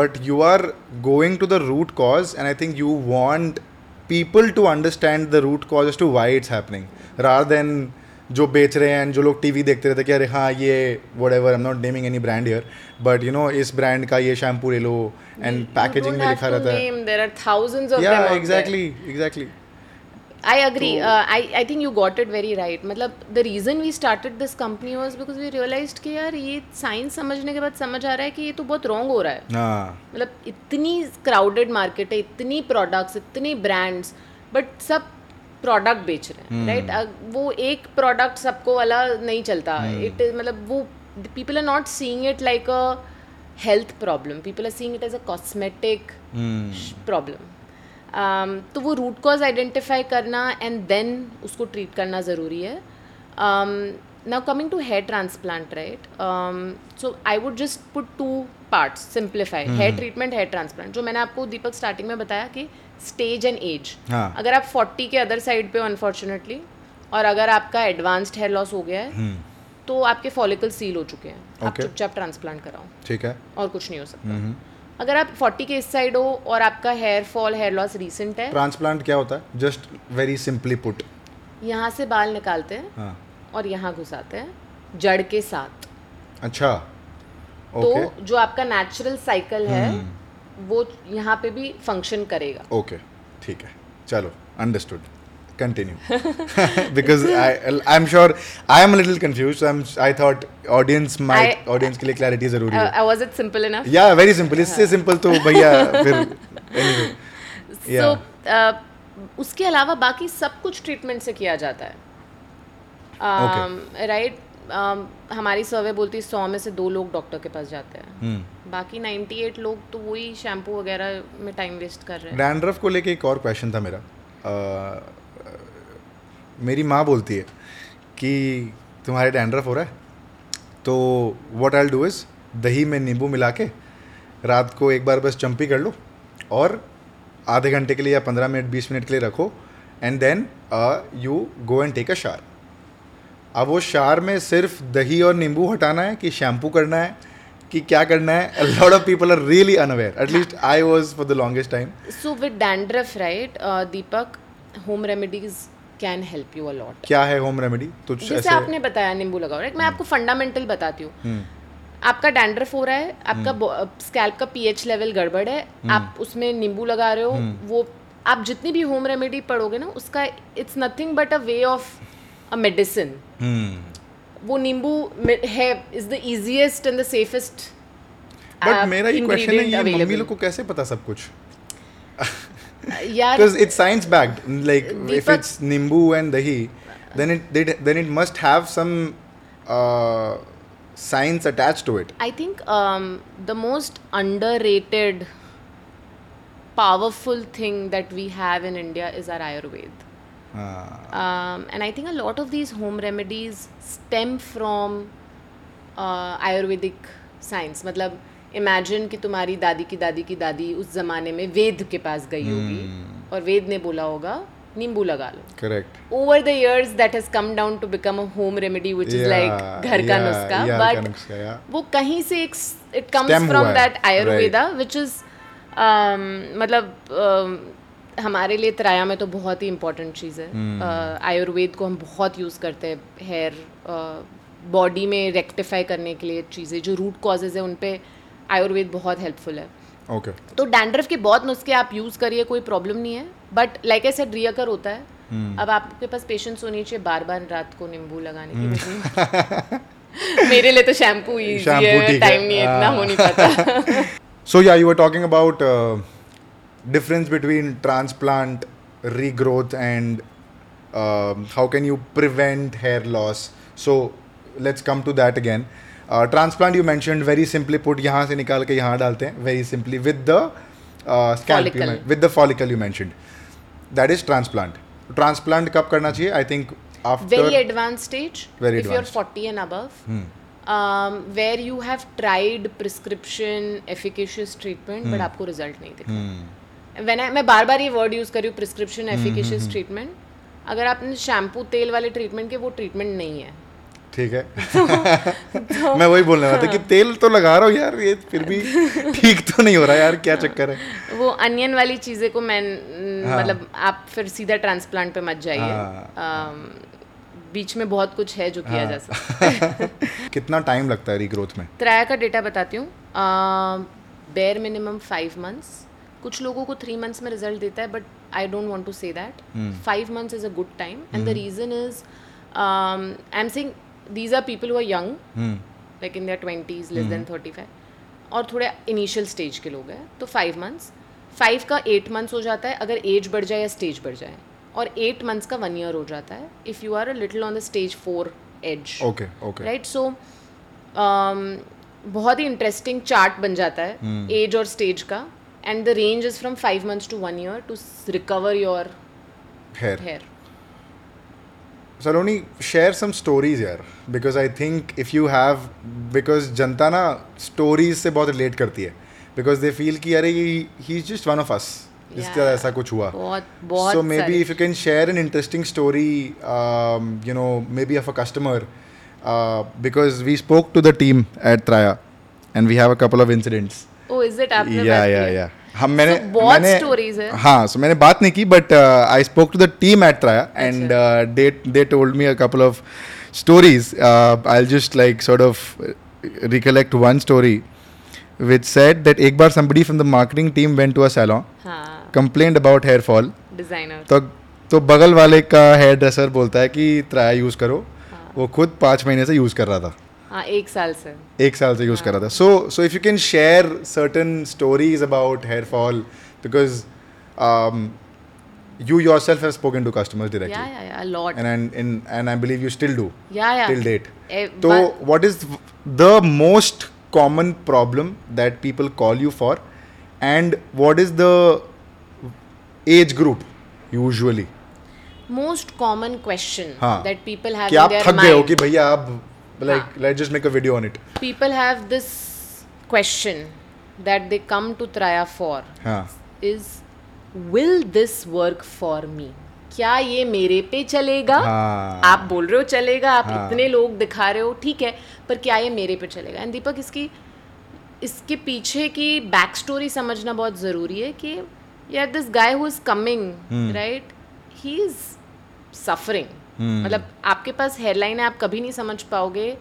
but you are going to the root cause and I think you want people to understand the root cause as to why it's happening rather than जो बेच रहे हैं, जो लोग TV देखते रहते हैं कि अरे हाँ ये whatever, I'm not naming any brand here, but you know इस ब्रांड का ये शैम्पू ले लो and packaging में लिखा रहता है. There are thousands of yeah, them. Yeah, exactly, exactly. I agree. So, uh, I I think you got it very right. मतलब the reason we started this company was because we realized कि यार ये science समझने के बाद समझ आ रहा है कि ये तो बहुत wrong हो रहा है. हाँ. मतलब इतनी crowded market है, इतनी products, इतने brands, but सब product बेच रहे हैं, right? अ, वो एक product सबको वाला नहीं चलता. It is मतलब वो people are not seeing it like a health problem. People are seeing it as a cosmetic problem. तो वो रूट कॉज आइडेंटिफाई करना एंड देन उसको ट्रीट करना ज़रूरी है. Now coming to hair transplant, right, so I would just put two parts, simplify, hair treatment, hair transplant. जो मैंने आपको दीपक स्टार्टिंग में बताया कि स्टेज एंड एज, अगर आप फोर्टी के अदर साइड पे हो अनफॉर्चुनेटली और अगर आपका एडवांस्ड हेयर लॉस हो गया है तो आपके फॉलिकल सील हो चुके हैं, आप चुपचाप ट्रांसप्लांट कराओ, ठीक है, और कुछ नहीं हो सकता. अगर आप चालीस के इस साइड हो और आपका hair fall, hair loss recent है, ट्रांसप्लांट क्या होता है? जस्ट वेरी सिंपली पुट, यहाँ से बाल निकालते हैं हाँ. और यहाँ घुसाते हैं जड़ के साथ. अच्छा, okay. तो जो आपका नेचुरल साइकिल है hmm. वो यहाँ पे भी फंक्शन करेगा. Okay okay. ठीक है, चलो, understood, continue. Because I I am sure I am little confuse. I thought audience might audience के लिए क्लैरिटी जरूरी है. Was it simple enough? या वेरी सिंपल. इससे सिंपल तो भैया फिर एनीवे. सो उसके अलावा बाकी सब कुछ ट्रीटमेंट से किया जाता है, राइट. हमारी सर्वे बोलती है सौ में से दो लोग डॉक्टर के पास जाते हैं, बाकी अट्ठानवे लोग तो वही शैम्पू वगैरह में टाइम वेस्ट कर रहे हैं। डैंड्रफ को लेके एक और क्वेश्चन था मेरा, मेरी माँ बोलती है कि तुम्हारे डैंड्रफ हो रहा है तो what I will do is दही में नींबू मिला के रात को एक बार बस चम्पी कर लो और आधे घंटे के लिए या पंद्रह मिनट बीस मिनट के लिए रखो and then you go and take a shower. अब वो शावर में सिर्फ दही और नींबू हटाना है कि शैम्पू करना है कि क्या करना है? A lot of people are really unaware. At least I was for the longest time. So with dandruff, right, uh, Deepak, home remedies can help you a lot. क्या है home remedy? तुझ जैसे आपने बताया नींबू लगाओ, right? मैं आपको फंडामेंटल बताती हूँ। आपका डैंड्रफ हो रहा है, आपका स्कैल्प का पीएच लेवल गड़बड़ है, आप उसमें नींबू लगा रहे हो, वो आप जितनी भी होम रेमेडी पढ़ोगे ना उसका it's nothing but a way of a medicine. वो नींबू है is the easiest and the safest. But मेरा ये क्वेश्चन है, ये मम्मी लोग को कैसे पता सब कुछ? यार because it's science backed, like if it's नींबू एंड दही then it then it must have some science attached to it. I think um, the most underrated powerful thing that we have in India is our Ayurveda. Ah. Um, and I think a lot of these home remedies stem from uh, Ayurvedic science. मतलब imagine कि तुम्हारी दादी की दादी की दादी उस ज़माने में वेद के पास गई होगी और वेद ने बोला होगा नींबू लगा लो। Correct. Over the years that has come down to become a home remedy which is like घर का नुस्खा, बट वो कहीं से एक it comes from that Ayurveda which is मतलब हमारे लिए त्राया में तो बहुत ही इम्पोर्टेंट चीज़ है। आयुर्वेद को हम बहुत यूज़ करते हैं हेयर बॉडी में रेक्टिफाई करने के लिए, चीज़ें जो रूट कॉजेज है उन पे आयुर्वेद बहुत हेल्पफुल है। Okay okay. तो डैंड्रफ के बहुत नुस्खे आप यूज़ करिए, कोई प्रॉब्लम नहीं है, but like I said recur होता है। hmm. अब आपके पास पेशेंस होनी चाहिए बार बार रात को नींबू लगाने की। hmm. मेरे लिए तो शैम्पू ही टाइम नहीं है, इतना हो नहीं पाता। So yeah you were talking about difference between transplant regrowth and how can you prevent hair loss, so let's come to that again. Transplant you mentioned very simply put, यहाँ से निकाल के यहाँ डालते हैं very simply with the scalp with the follicle you mentioned, that is transplant. Transplant कब करना चाहिए? I think after very advance stage, if you are forty and above, where you have tried prescription efficacious treatment but आपको result नहीं दिखा। When I मैं बार बार ये word use कर रही हूँ प्रिस्क्रिप्शन एफिकेशियस ट्रीटमेंट, अगर आपने शैम्पू तेल वाले ट्रीटमेंट के वो ट्रीटमेंट नहीं है, ठीक है। मैं वही बोलने वाला था कि तेल तो लगा रहा हूँ यार, ये फिर भी ठीक तो नहीं हो रहा यार, क्या चक्कर है? वो अनियन वाली चीज़ें को मैं मतलब आप फिर सीधा ट्रांसप्लांट पे मत जाइए, बीच में बहुत कुछ है जो किया जा सकता है। कितना टाइम लगता है रीग्रोथ में? त्राया का डेटा बताती हूँ, बेयर मिनिमम फाइव मंथ्स, कुछ लोगों को थ्री मंथ्स में रिजल्ट देता है, but I don't want to say that. Five months is a good time and the reason is I am saying these are people who are young, hmm. like in their twenties, less hmm. than thirty-five, और थोड़े initial stage के लोग हैं, तो five months, five का eight months हो जाता है अगर age बढ़ जाए या stage बढ़ जाए, और eight months का one year हो जाता है if you are a little on the stage four edge, okay, okay, right, so um, बहुत ही interesting chart बन जाता है hmm. age और stage का, and the range is from five months to one year to recover your hair, hair. Saloni, share some stories यार, because I think if you have, because जनता ना stories से बहुत रिलेट करती है, बिकॉज दे फील कि अरे he is just one of us जिसके साथ ऐसा कुछ हुआ, so maybe if you can share an interesting story, you know, maybe of a customer, because we spoke to the team at Traya and we have a couple of incidents. Oh is it? आपने या yeah या हम मैंने मैंने stories है, हाँ, सो मैंने बात नहीं की but I spoke to the team at Traya and they they told me a couple of stories. I will just like sort of recollect one story which said that एक बार somebody from the marketing team went to a salon, complained about hair fall, designer, तो तो बगल वाले का hair dresser बोलता है कि त्राया यूज़ करो, वो खुद पाँच महीने से यूज़ कर रहा था, एक साल से एक साल से यूज़ कर रहा था। So so if you can share certain stories about hair fall, because You yourself have spoken to customers directly. Yeah, yeah, yeah, a lot. And and and, and I believe you still do. Yeah, yeah. Till date. Eh, so what is the most common problem that people call you for, and what is the age group usually? Most common question हाँ, that people have in their mind. कि आप थक गए हो कि भैया आप like हाँ, let's just make a video on it. People have this question that they come to Traya for. हाँ. Is will this work for me? क्या ये मेरे पे चलेगा? हाँ, आप बोल रहे हो चलेगा, आप हाँ, इतने लोग दिखा रहे हो, ठीक है, पर क्या ये मेरे पे चलेगा? एंड दीपक, इसकी इसके पीछे की बैक स्टोरी समझना बहुत ज़रूरी है कि यार this guy who is coming right, he is suffering. मतलब आपके पास हेडलाइन है, आप कभी नहीं समझ पाओगे,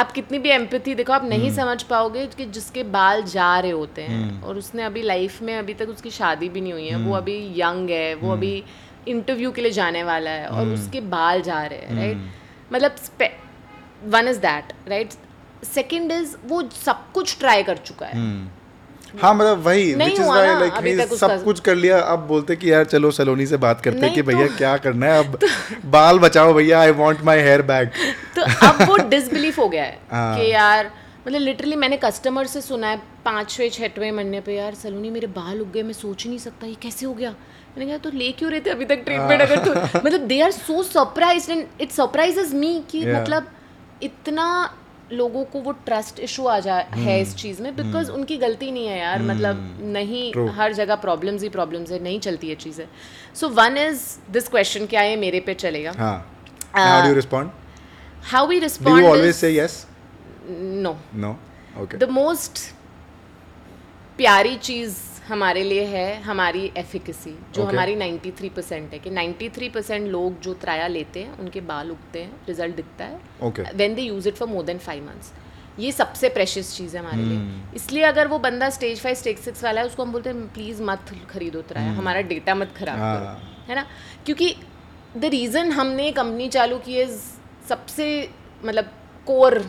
आप कितनी भी एम्पैथी दिखाओ आप नहीं hmm. समझ पाओगे कि जिसके बाल जा रहे होते हैं hmm. और उसने अभी लाइफ में अभी तक उसकी शादी भी नहीं हुई है, hmm. वो अभी यंग है, hmm. वो अभी इंटरव्यू के लिए जाने वाला है hmm. और उसके बाल जा रहे हैं राइट. मतलब one is that right, second is वो सब कुछ ट्राई कर चुका है hmm. हाँ, मतलब वही which is why like नहीं सब कुछ कर लिया, अब बोलते कि यार चलो सलोनी से बात करते हैं कि भैया क्या करना है, अब बाल बचाओ भैया, I want my hair back. तो अब वो डिसबिलीफ हो गया है कि यार मतलब लिटरली मैंने कस्टमर से सुना है पाँचवें छठवें महीने पे, यार सलोनी मेरे बाल उग गए, मैं सोच ही नहीं सकता ये कैसे हो गया. मैंने कहा तो ले क्यों रहे थे अभी तक ट्रीटमेंट अगर तो. मतलब they are so surprised and it surprises me कि मतलब इतना लोगों को वो ट्रस्ट इशू आ जा hmm. है इस चीज़ में, बिकॉज hmm. उनकी गलती नहीं है यार. hmm. मतलब नहीं True. हर जगह प्रॉब्लम्स ही प्रॉब्लम्स है, नहीं चलती है चीज़ें. So one is this question क्या है मेरे पे चलेगा. How do respond, how we respond, do you always say yes no no okay. The most प्यारी चीज़ हमारे लिए है हमारी एफिकेसी जो okay. हमारी ninety-three percent है कि ninety-three percent लोग जो Traya लेते हैं उनके बाल उगते हैं, रिजल्ट दिखता है when they use it for more than five months. ये सबसे प्रेशियस चीज़ है हमारे hmm. लिए. इसलिए अगर वो बंदा स्टेज फाइव स्टेज सिक्स वाला है उसको हम बोलते हैं प्लीज़ मत खरीदो Traya, hmm. हमारा डेटा मत खराब ah. करो, है ना. क्योंकि द रीज़न हमने कंपनी चालू की है, सबसे मतलब कोर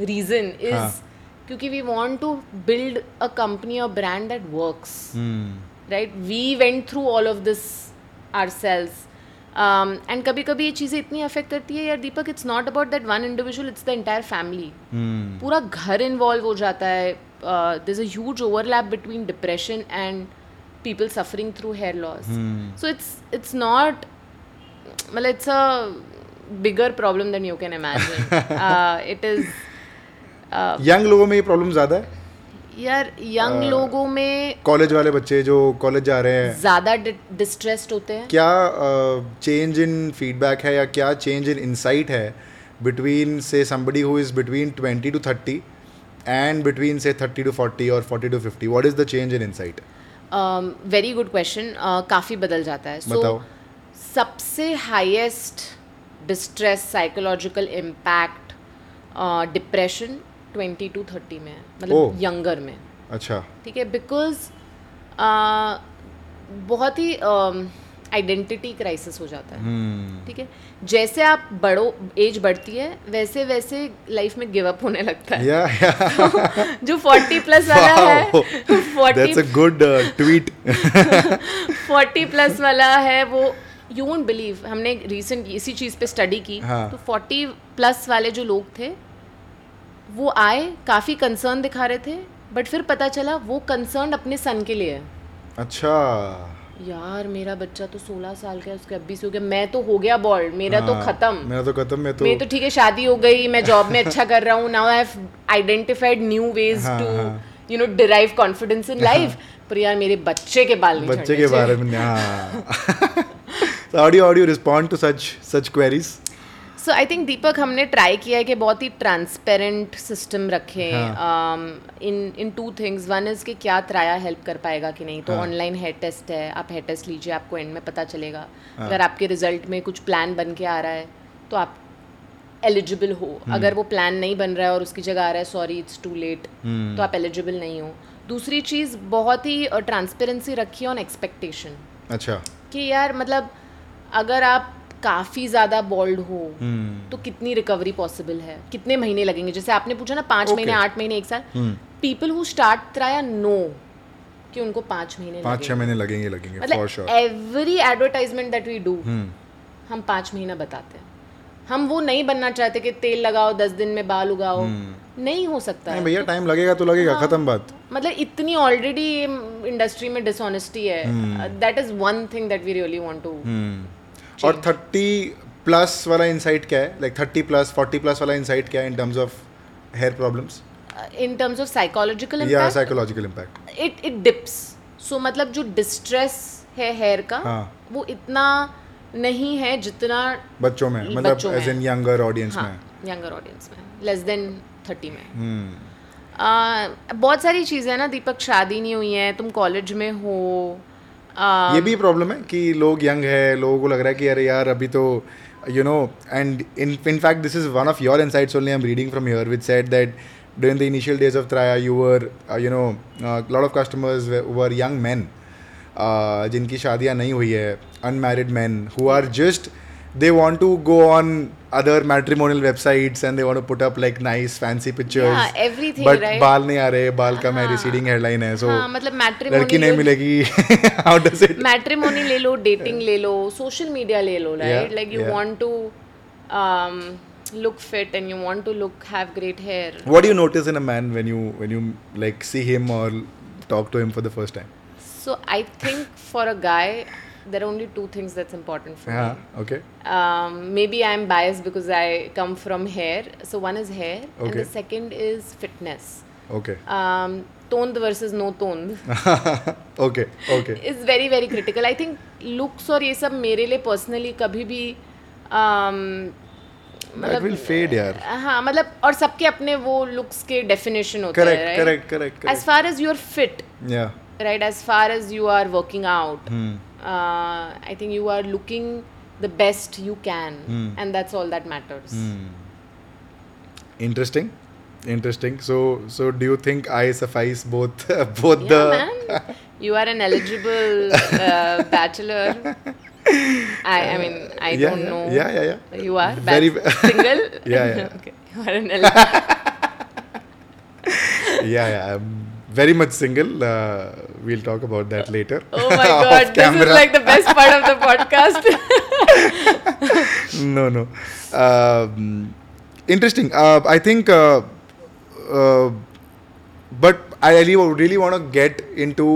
रीज़न इज़ क्योंकि we want to build a company और brand that works right. We went through all of this ourselves and कभी कभी ये चीज़ें इतनी अफेक्ट करती है यार Deepak, it's not about that one individual, it's the entire family, पूरा घर इन्वॉल्व हो जाता है. There is a huge overlap between depression and people suffering through hair loss. So it's it's not मतलब it's a bigger problem than you can imagine. It is young लोगों में ये problem ज़्यादा है यार, यंग लोगों में कॉलेज वाले बच्चे जो कॉलेज जा रहे हैं ज़्यादा डिस्ट्रेस्ड होते हैं. क्या चेंज इन फीडबैक है या क्या चेंज इन इनसाइट है between say somebody who is between twenty to thirty and between say thirty to forty और forty to fifty, what is the change in insight? Very good question. काफ़ी बदल जाता है. So so, सबसे highest distress psychological impact depression twenty to thirty में है, मतलब younger में. अच्छा, ठीक है, बिकॉज बहुत ही आइडेंटिटी क्राइसिस हो जाता है. ठीक है, जैसे आप बड़ो एज बढ़ती है वैसे वैसे लाइफ में गिव अप होने लगता है. yeah, yeah. तो, जो फोर्टी प्लस वाला wow. है forty good tweet forty plus वाला है वो यू वोंट बिलीव, हमने रिसेंट इसी चीज़ पे स्टडी की. हाँ. तो फोर्टी प्लस वाले जो लोग थे वो आए, काफ़ी कंसर्न दिखा रहे थे, बट फिर पता चला वो कंसर्न अपने सन के लिए है. अच्छा यार मेरा बच्चा तो सोलह साल का है, उसके अब्बी से हो गया, मैं तो हो गया बॉल्ड, मेरा आ, तो खत्म मेरा तो खत्म मैं तो मैं तो ठीक है शादी हो गई, मैं जॉब में अच्छा कर रहा हूँ, now I have identified new ways to you know derive confidence in life, पर यार मेरे बच्चे के बाल नहीं बच्चे के बारे में. How do you respond to such such queries? So I think Deepak हमने ट्राई किया है कि बहुत ही ट्रांसपेरेंट सिस्टम रखें in in two things. One is कि क्या Traya हेल्प कर पाएगा कि नहीं, तो ऑनलाइन हेयर टेस्ट है, आप हेयर टेस्ट लीजिए, आपको एंड में पता चलेगा. अगर आपके रिजल्ट में कुछ प्लान बन के आ रहा है तो आप एलिजिबल हो, अगर वो प्लान नहीं बन रहा है और उसकी जगह आ रहा है सॉरी इट्स टू लेट, तो आप एलिजिबल नहीं हो. दूसरी चीज़ बहुत ही ट्रांसपेरेंसी रखिए ऑन एक्सपेक्टेशन. अच्छा, कि यार मतलब अगर आप काफ़ी ज़्यादा बॉल्ड हो hmm. तो कितनी रिकवरी पॉसिबल है, कितने महीने लगेंगे, जैसे आपने पूछा ना पाँच okay. महीने आठ महीने एक साल. People who start Traya know कि उनको पाँच महीने पाँच छः महीने लगेंगे लगेंगे मतलब for sure. every advertisement that we do hmm. हम पाँच महीना बताते हैं. हम वो नहीं बनना चाहते कि तेल लगाओ दस दिन में बाल उगाओ. hmm. नहीं हो सकता है भैया, टाइम लगेगा तो लगेगा. हाँ, खत्म बात. मतलब इतनी ऑलरेडी इंडस्ट्री में डिसऑनेस्टी है. That is one thing that we really want to. और थर्टी प्लस वाला इंसाइट क्या है, like thirty plus forty plus वाला इंसाइट क्या है in terms of hair problems, in terms of psychological impact. या psychological impact it it dips. So मतलब जो डिस्ट्रेस है हेयर का वो इतना नहीं है जितना बच्चों में, मतलब एज इन यंगर ऑडियंस में, यंगर ऑडियंस में लेस देन थर्टी में. बहुत सारी चीज़ें हैं ना दीपक, शादी नहीं हुई है, तुम कॉलेज में हो. ये भी प्रॉब्लम है कि लोग यंग है, लोगों को लग रहा है कि अरे यार अभी तो you know, and in in fact this is one of your insights only I'm reading from here, which said that during the initial days of Traya you were uh, you know a uh, lot of customers were, were young men uh, जिनकी शादियाँ नहीं हुई है, unmarried men who are just they want to go on other matrimonial websites and they want to put up like nice fancy pictures. Yeah, everything, but right? बाल नहीं आ रहे, बाल का मैं receding headline है. So मतलब लड़की नहीं मिलेगी. How does it? Matrimony ले लो, dating ले लो, social media ले लो, right? Yeah, like you yeah. want to um, look fit and you want to look have great hair. What do you notice in a man when you when you like see him or talk to him for the first time? So I think for a guy, there are only two things that's important for yeah, me. Okay. Um, maybe I'm biased because I come from hair. So one is hair, okay. and the second is fitness. Okay. Um, toned versus no toned. okay. Okay. It's very very critical. I think looks और ये सब मेरे लिए personally कभी भी um, That will fade यार. हाँ मतलब और सबके अपने वो looks के definition होते हैं. Correct. Correct. Correct. As far as you're fit. Yeah. Right. As far as you are working out. Hmm. Uh, I think you are looking the best you can, mm. and that's all that matters. Mm. Interesting, interesting. So, so do you think I suffice both, uh, both yeah, the? Man. You are an eligible uh, bachelor. I, I mean, I yeah, don't yeah. know. Yeah, yeah, yeah. You are very ba- single. yeah, yeah. Okay. You are an eligible. yeah, yeah. I'm very much single. Uh, we'll talk about that later. Oh my god, this camera. Is like the best part of the podcast. no, no. Um, interesting. Uh, I think, uh, uh, but I really, really want to get into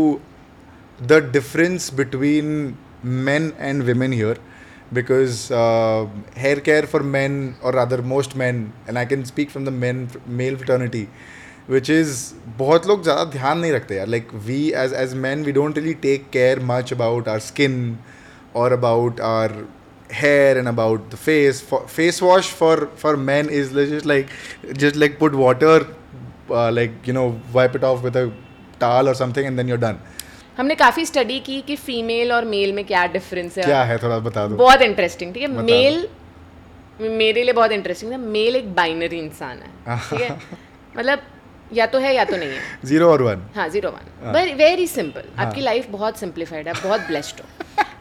the difference between men and women here, because uh, hair care for men, or rather most men, and I can speak from the men male fraternity, which is बहुत लोग ज़्यादा ध्यान नहीं रखते यार. Like we as as men we don't really take care much about our skin or about our hair and about the face. For, face wash for for men is just like just like put water uh, like you know wipe it off with a towel or something and then you're done. हमने काफ़ी study की कि female और mail में क्या difference है. क्या है थोड़ा बता दो. बहुत इंटरेस्टिंग. ठीक है, मेल मेरे लिए बहुत इंटरेस्टिंग था. मेल एक बाइनरी इंसान है. ठीक है, मतलब या तो है या तो नहीं है. जीरो और वन. हाँ, zero one. But very simple. आपकी लाइफ बहुत सिंप्लीफाइड है, बहुत ब्लेस्ड हो.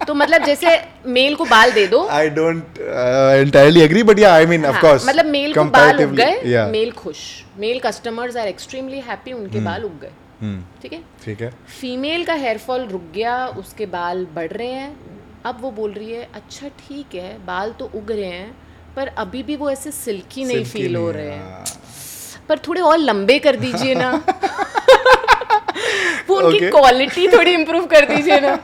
तो मतलब जैसे मेल को बाल दे दो. I don't entirely agree but yeah I mean of course. मतलब मेल को बाल उग गए, मेल खुश. Male customers are extremely happy, उनके बाल उग गए. ठीक है, ठीक है. फीमेल का हेयरफॉल रुक गया, उसके बाल बढ़ रहे हैं. अब वो बोल रही है अच्छा ठीक है बाल तो उग रहे हैं पर अभी भी वो ऐसे सिल्की नहीं फील हो रहे हैं, पर थोड़े और लंबे कर दीजिए ना. वो उनकी okay. क्वालिटी थोड़ी इम्प्रूव कर दीजिए ना.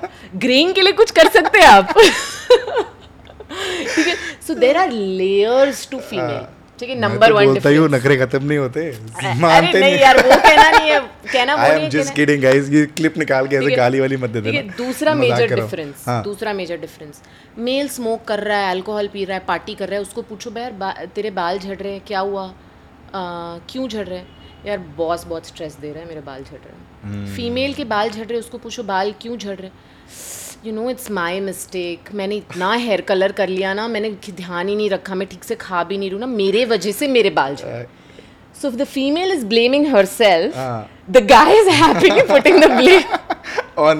ग्रेइंग के लिए कुछ कर सकते हैं आप. ठीक है, so there are layers to female. ठीक है, नंबर वन बोलता हूं नखरे खत्म नहीं होते. मानते नहीं यार, वो कहना नहीं है, कहना वो नहीं है. I am just kidding guys, ये क्लिप निकाल के ऐसे गाली वाली मत दे देना. ठीक है, दूसरा मेजर डिफरेंस, दूसरा मेजर डिफरेंस. मेल स्मोक कर रहा है, अल्कोहल पी रहा है, पार्टी कर रहा है. उसको पूछो यार तेरे बाल झड़ रहे हैं, क्या हुआ, Uh, क्यों झड़ रहे हैं. यार बॉस बहुत स्ट्रेस दे रहा है, मेरे बाल झड़ रहे हैं. hmm. फीमेल के बाल झड़ रहे हैं, उसको पूछो बाल क्यों झड़ रहे हैं. You know it's my mistake, मैंने इतना हेयर कलर कर लिया ना, मैंने ध्यान ही नहीं रखा, मैं ठीक से खा भी नहीं रही ना, मेरे वजह से मेरे बाल झड़ रहे. So if the female is blaming herself, the guy is happily putting the blame on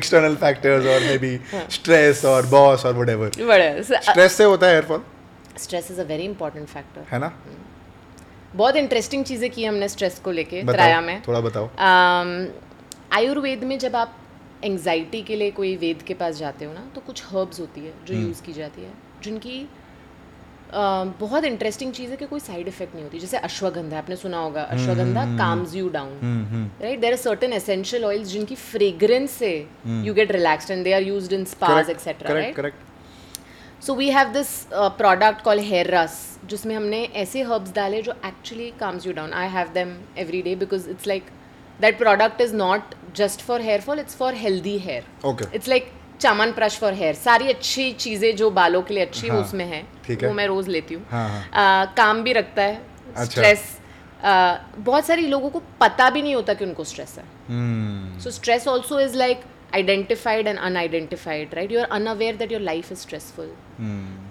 external factors और मे बी स्ट्रेस और बॉस और व्हाटएवर. स्ट्रेस से होता है hair fall. Stress is a very important factor, है ना. बहुत इंटरेस्टिंग चीज़ें की हमने स्ट्रेस को लेके ट्राया में. थोड़ा बताओ. आयुर्वेद में जब आप एंग्जाइटी के लिए कोई वेद के पास जाते हो ना, तो कुछ हर्ब्स होती है जो यूज़ की जाती है, जिनकी Uh, बहुत इंटरेस्टिंग चीज़ है कि कोई साइड इफेक्ट नहीं होती. जैसे अश्वगंधा, आपने सुना होगा, ashwagandha calms you down, right. There are certain essential oils जिनकी फ्रेग्रेंस से you get relaxed and they are used in spas etcetera, right. So we have this product call hair Ras, जिसमें हमने ऐसे हर्ब्स डाले जो actually calms you down. I have them every day because it's like that product is not just for hair fall, it's for healthy hair. It's like चामन purse for hair, सारी अच्छी चीज़ें जो बालों के लिए अच्छी हाँ, उसमें है, है वो मैं रोज़ लेती हूँ. हाँ, हाँ. काम भी रखता है, स्ट्रेस. अच्छा. बहुत सारे लोगों को पता भी नहीं होता कि उनको स्ट्रेस है. So stress also is like identified and unidentified, right. You are unaware that your life is stressful.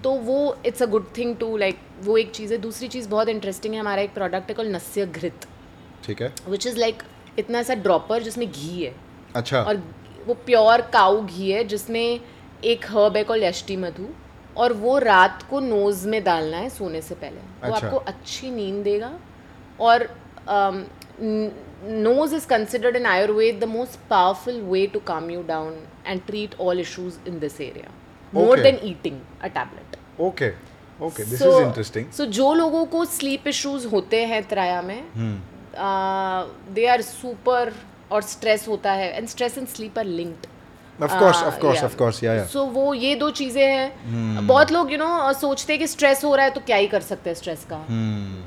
तो वो it's a good thing to like, वो एक चीज़ है. दूसरी चीज़ बहुत इंटरेस्टिंग है, हमारा एक प्रोडक्ट है कॉल्ड नस्य घृत, ठीक है, विच इज़ लाइक इतना सा ड्रॉपर जिसमें घी है. अच्छा. और वो प्योर काऊ घी है, जिसमें एक हर्ब है कॉल्ड यष्टिमधु, और वो रात को नोज में डालना है सोने से पहले. अच्छा. वो आपको अच्छी नींद देगा. और nose is considered in Ayurveda the most powerful way to calm you down and treat all issues in this area, more than eating a tablet. Okay okay this is interesting. So जो लोगों को स्लीप इश्यूज होते हैं त्राया में, they are super, और stress होता है, and stress and sleep are linked. Of course of course of course yeah yeah सो वो ये दो चीज़ें हैं. बहुत लोग यू नो सोचते हैं कि स्ट्रेस हो रहा है तो क्या ही कर सकते हैं, स्ट्रेस का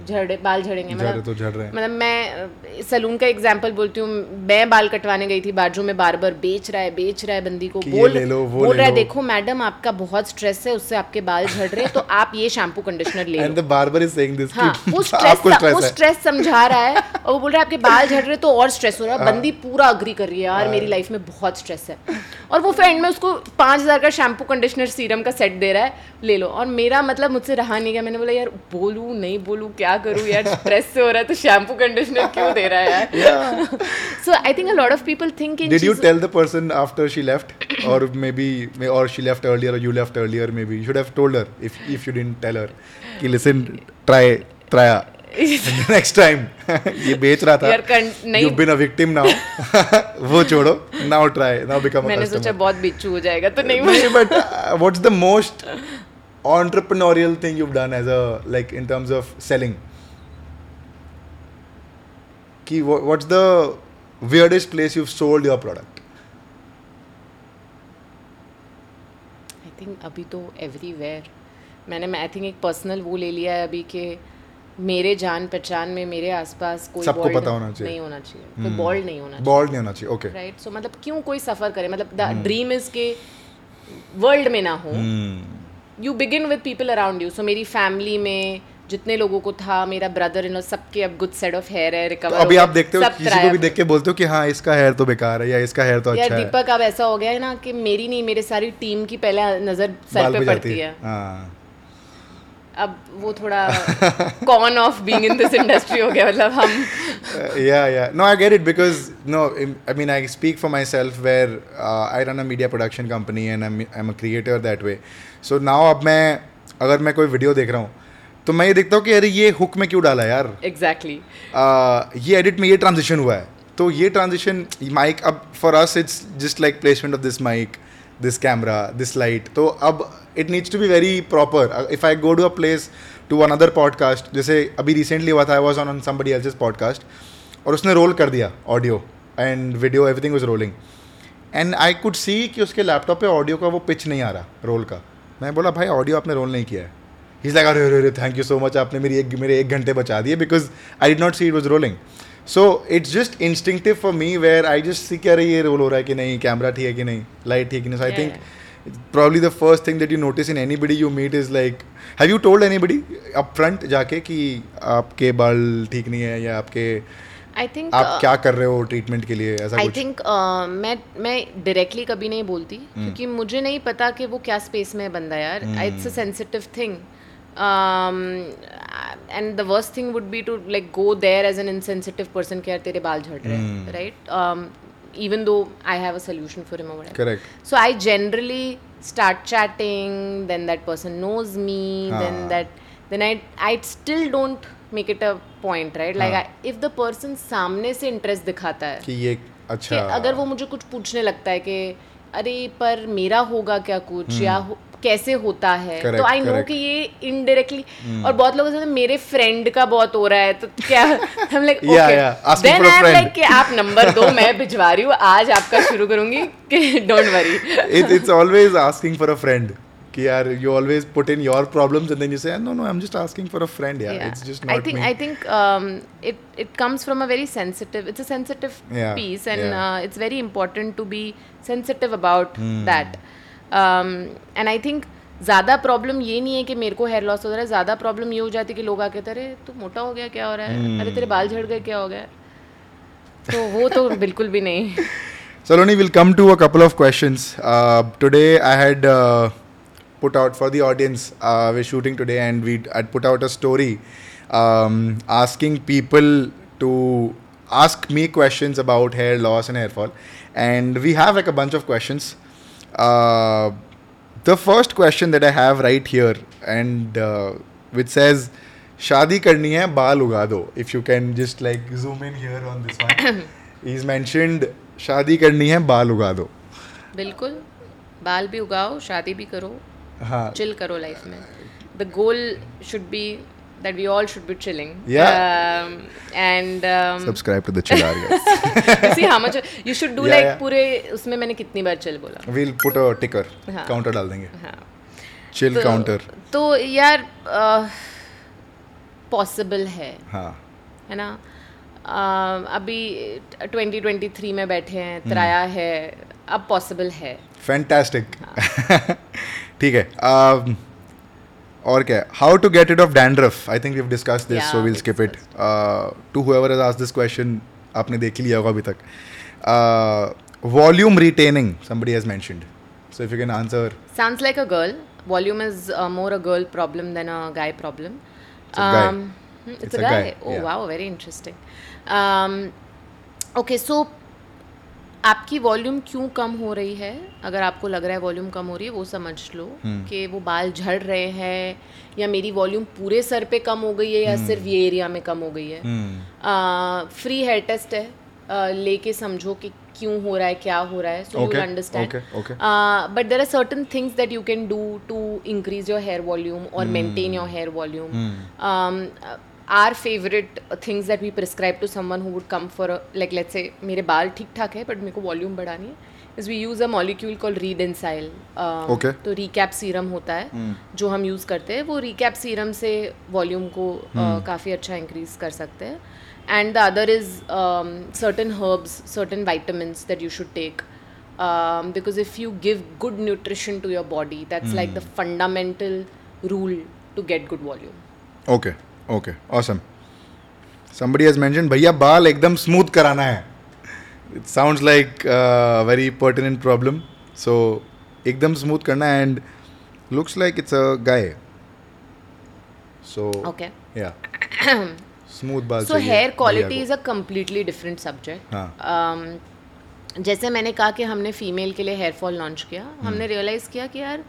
झड़े बाल झड़ेंगे. मतलब मैं सलून का एग्जांपल बोलती हूँ, मैं बाल कटवाने गई थी बाजू में, बार बार बेच रहा है बेच रहा है बंदी को, बोल बोल रहा है देखो मैडम आपका बहुत स्ट्रेस है, उससे आपके बाल झड़ रहे हैं, तो आप ये शैम्पू कंडीशनर ले लो. Barber is saying this. हाँ, वो स्ट्रेस समझा रहा है और वो बोल रहा है आपके बाल झड़ रहे हैं तो और स्ट्रेस हो रहा है. बंदी पूरा अग्री कर रही है, यार मेरी लाइफ में बहुत स्ट्रेस है, और वो फ्रेंड में उसको पाँच हज़ार का शैम्पू कंडीशनर सीरम का सेट दे रहा है, ले लो. और मेरा मतलब मुझसे रहा नहीं गया, मैंने बोला यार बोलूँ नहीं बोलूँ क्या करूँ यार, स्ट्रेस से हो रहा है तो शैम्पू कंडीशनर क्यों दे रहा है यार. So I think a lot of people think in. Did you tell the person after she left, और मे बी और शी लेफ्ट अर्लियर और you left earlier, maybe you should have told her if if you didn't tell her कि listen try ट्राया next time ये बेच रहा था, you been a victim now, वो छोड़ो, now try, now become a customer. मैंने सोचा बहुत बिच्छू हो जाएगा तो नहीं, but what's the most entrepreneurial thing you have done as a like in terms of selling, कि what's the weirdest place you have sold your product? I think अभी तो एवरीवेयर. मैंने आई थिंक एक पर्सनल वो ले लिया है अभी के मेरे जान पहचान में, मेरे आसपास कोई सबको पता होना चाहिए, नहीं होना चाहिए, कोई बॉल्ड नहीं होना चाहिए, बॉल्ड नहीं होना चाहिए. Okay right. सो मतलब क्यों कोई सफ़र करे, मतलब द ड्रीम इज के वर्ल्ड में ना हो, you begin with people around you. So मेरी फैमिली में जितने लोगों को था, मेरा ब्रदर इन लॉ, सबके अब गुड सेट ऑफ हेयर है, रिकवर. अभी आप देखते हो किसी को भी देख के बोलते हो कि हाँ इसका हेयर तो बेकार है या इसका हेयर तो अच्छा है. यार दीपक अब ऐसा हो गया है ना कि मेरी नहीं मेरे सारी टीम की पहले नज़र सर पे पड़ती है. अब वो थोड़ा con of being in this industry हो गया, मतलब हम uh, yeah yeah no I get it because no I mean I speak for myself where uh, I run a media production company and I'm I'm a creator that way. So now अब मैं अगर मैं कोई video देख रहा हूँ तो मैं ये देखता हूँ कि अरे ये हुक में क्यों डाला यार, exactly uh, ये एडिट में ये ट्रांजिशन हुआ है, तो ये ट्रांजिशन माइक, अब for us it's just like placement of this mic, this camera, this light, तो अब it needs to be very proper. If I go to a place, to another podcast, जैसे अभी recently हुआ था, I was on, on somebody else's podcast, और उसने roll कर दिया audio and video, everything was rolling, and I could see कि उसके laptop पे audio का वो pitch नहीं आ रहा roll का. मैं बोला भाई audio आपने roll नहीं किया है. He's like अरे अरे thank you so much, आपने मेरी एक मेरे एक घंटे बचा दिए because I did not see it was rolling. So it's just instinctive for me where I just see क्या ये roll हो रहा है कि नहीं, camera ठीक है कि नहीं, light ठीक है कि नहीं. So yeah, I think yeah. probably the first thing that you notice in anybody you meet is like, have you told anybody up front जाके कि आपके बाल ठीक नहीं है या आपके I think आप uh, क्या कर रहे हो ट्रीटमेंट के लिए, ऐसा I कुछ? think uh, मैं मैं डायरेक्टली कभी नहीं बोलती hmm. क्योंकि मुझे नहीं पता कि वो क्या स्पेस में है बंदा यार. It's a sensitive thing. Um, and the worst thing would be to like go there as an insensitive person, kya tere baal jhad rahe hain, right? Um, even though I have a solution for him or whatever. Correct. So I generally start chatting, then that person knows me, ah. then that then I I still don't make it a point, right? Like ah. I, if the person सामने से interest दिखाता है कि ये अच्छा। कि अगर वो मुझे कुछ पूछने लगता है कि अरे पर मेरा होगा क्या कुछ या हो, कैसे होता है, correct, तो आई नो कि ये इनडायरेक्टली hmm. और बहुत लोगों से मेरे फ्रेंड का बहुत हो रहा है तो क्या हम like okay then I am like कि आप नंबर दो मैं भिजवा रही हूँ आज आपका शुरू करूंगी कि don't worry it's it's always asking for a friend कि यार you always put in your problems and then you say no no I am just asking for a friend यार it's just not me I think it it comes from a very sensitive it's a sensitive piece and it's very important to be sensitive about that and I think ज़्यादा problem ये नहीं है कि मेरे को hair loss हो रहा है, ज़्यादा प्रॉब्लम ये हो जाती है कि लोग आके अरे तू मोटा हो गया क्या हो रहा है, अरे तेरे बाल झड़ गए क्या हो गया, तो वो तो बिल्कुल भी नहीं। Saloni, we'll come to a couple of questions. Uh, today I had uh, put out for the audience, uh, we're shooting today and we had put out a story um, asking people to ask me questions about hair loss and hair fall and we have like a bunch of questions. Uh, the first question that I have right here and uh, which says शादी करनी है बाल उगा दो, if you can just like zoom in here on this one he's mentioned शादी करनी है बाल उगा दो। बिल्कुल, बाल भी उगाओ शादी भी करो, हाँ chill करो life में, the goal should be that we all should be chilling. Yeah. Um, and um, subscribe to the Chill Hour, guys. You see how much you should do, yeah, like yeah. पूरे उसमें मैंने कितनी बार chill बोला. We'll put a ticker. हाँ. Counter डाल देंगे. हाँ. Chill तो, counter. तो यार uh, possible है. हाँ. है ना? Uh, अभी twenty twenty-three में बैठे हैं, त्राया है, अब possible है. Fantastic. ठीक है. Um, और क्या, how to get it off dandruff, I think we have discussed this so we will skip it, to whoever has asked this question आपने देख ही लिया होगा अभी तक, volume retaining somebody has mentioned, so if you can answer, sounds like a girl, volume is more a girl problem then a guy problem, it's a guy, oh wow very interesting, okay so आपकी volume क्यों कम हो रही है, अगर आपको लग रहा है वॉल्यूम कम हो रही है वो समझ लो hmm. कि वो बाल झड़ रहे हैं या मेरी वॉल्यूम पूरे सर पे कम हो गई है या hmm. सिर्फ ये एरिया में कम हो गई है, फ्री हेयर टेस्ट है, uh, लेके समझो कि क्यों हो रहा है क्या हो रहा है, so you understand, but there are certain things that you can do to increase your hair volume और maintain your hair volume. Our favorite things that we prescribe to someone who would come for a, like let's say मेरे बाल ठीक ठाक है but मेरे को volume बढ़ानी है, is we use a molecule called Redensyl, तो रिकैप सीरम होता है hmm. जो हम यूज़ करते हैं, वो रिकैप सीरम से वॉल्यूम को hmm. uh, काफ़ी अच्छा इंक्रीज कर सकते हैं, and the other is certain herbs, certain vitamins that you should take, um, because if you give good nutrition to your body, that's hmm. like the fundamental rule to get good volume. Okay. Okay awesome, somebody has mentioned भैया बाल एकदम smooth कराना है, it sounds like very pertinent problem, so एकदम smooth करना है and looks like it's a guy, so okay या smooth बाल, so hair quality is a completely different subject. जैसे मैंने कहा कि हमने फीमेल के लिए हेयर फॉल लॉन्च किया, हमने रियलाइज़ किया कि यार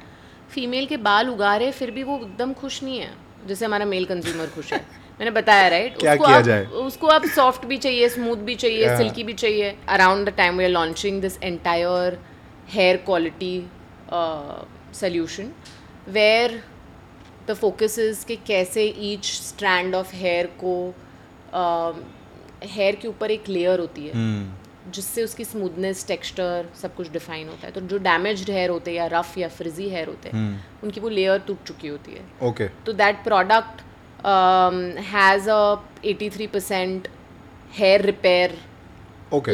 फीमेल के बाल उगा रहे फिर भी वो एकदम खुश नहीं है जैसे हमारा मेल कंज्यूमर खुश है, मैंने बताया राइट, क्या किया जाए, उसको आप सॉफ्ट भी चाहिए स्मूथ भी चाहिए सिल्की भी चाहिए, around the time we are launching this entire hair quality solution where the focus is कि कैसे ईच स्ट्रैंड ऑफ हेयर को, हेयर के ऊपर एक लेयर होती है जिससे उसकी स्मूथनेस टेक्सचर सब कुछ डिफाइन होता है, तो जो डैमेज्ड हेयर होते हैं या रफ या फ्रिजी हेयर होते हैं hmm. उनकी वो लेयर टूट चुकी होती है, ओके तो that product has a eighty-three percent hair repair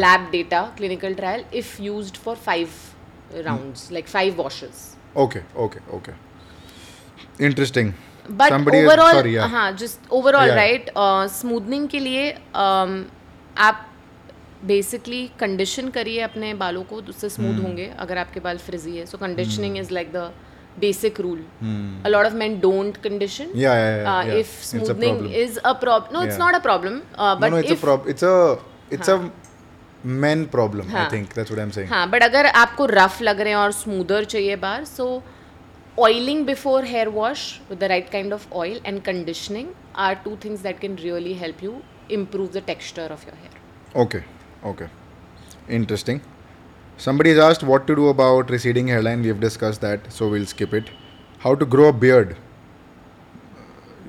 lab data clinical trial if used for five rounds like five washes, okay okay okay interesting, but overall हाँ जस्ट ओवरऑल राइट, स्मूथनिंग के लिए um, आप basically condition करिए अपने बालों को, उससे smooth होंगे अगर आपके बाल फ्रिजी है, so conditioning is like the basic rule, a lot of men don't condition if smoothening is a problem, no it's not a problem but if it's a it's a men problem I think that's what I am saying, हां but अगर आपको rough लग रहे हैं और smoother चाहिए बाल, so oiling before hair wash with the right kind of oil and conditioning are two things that can really help you improve the texture of your hair, okay okay interesting. Somebody has asked what to do about receding hairline. We've discussed that, so we'll skip it. How to grow a beard.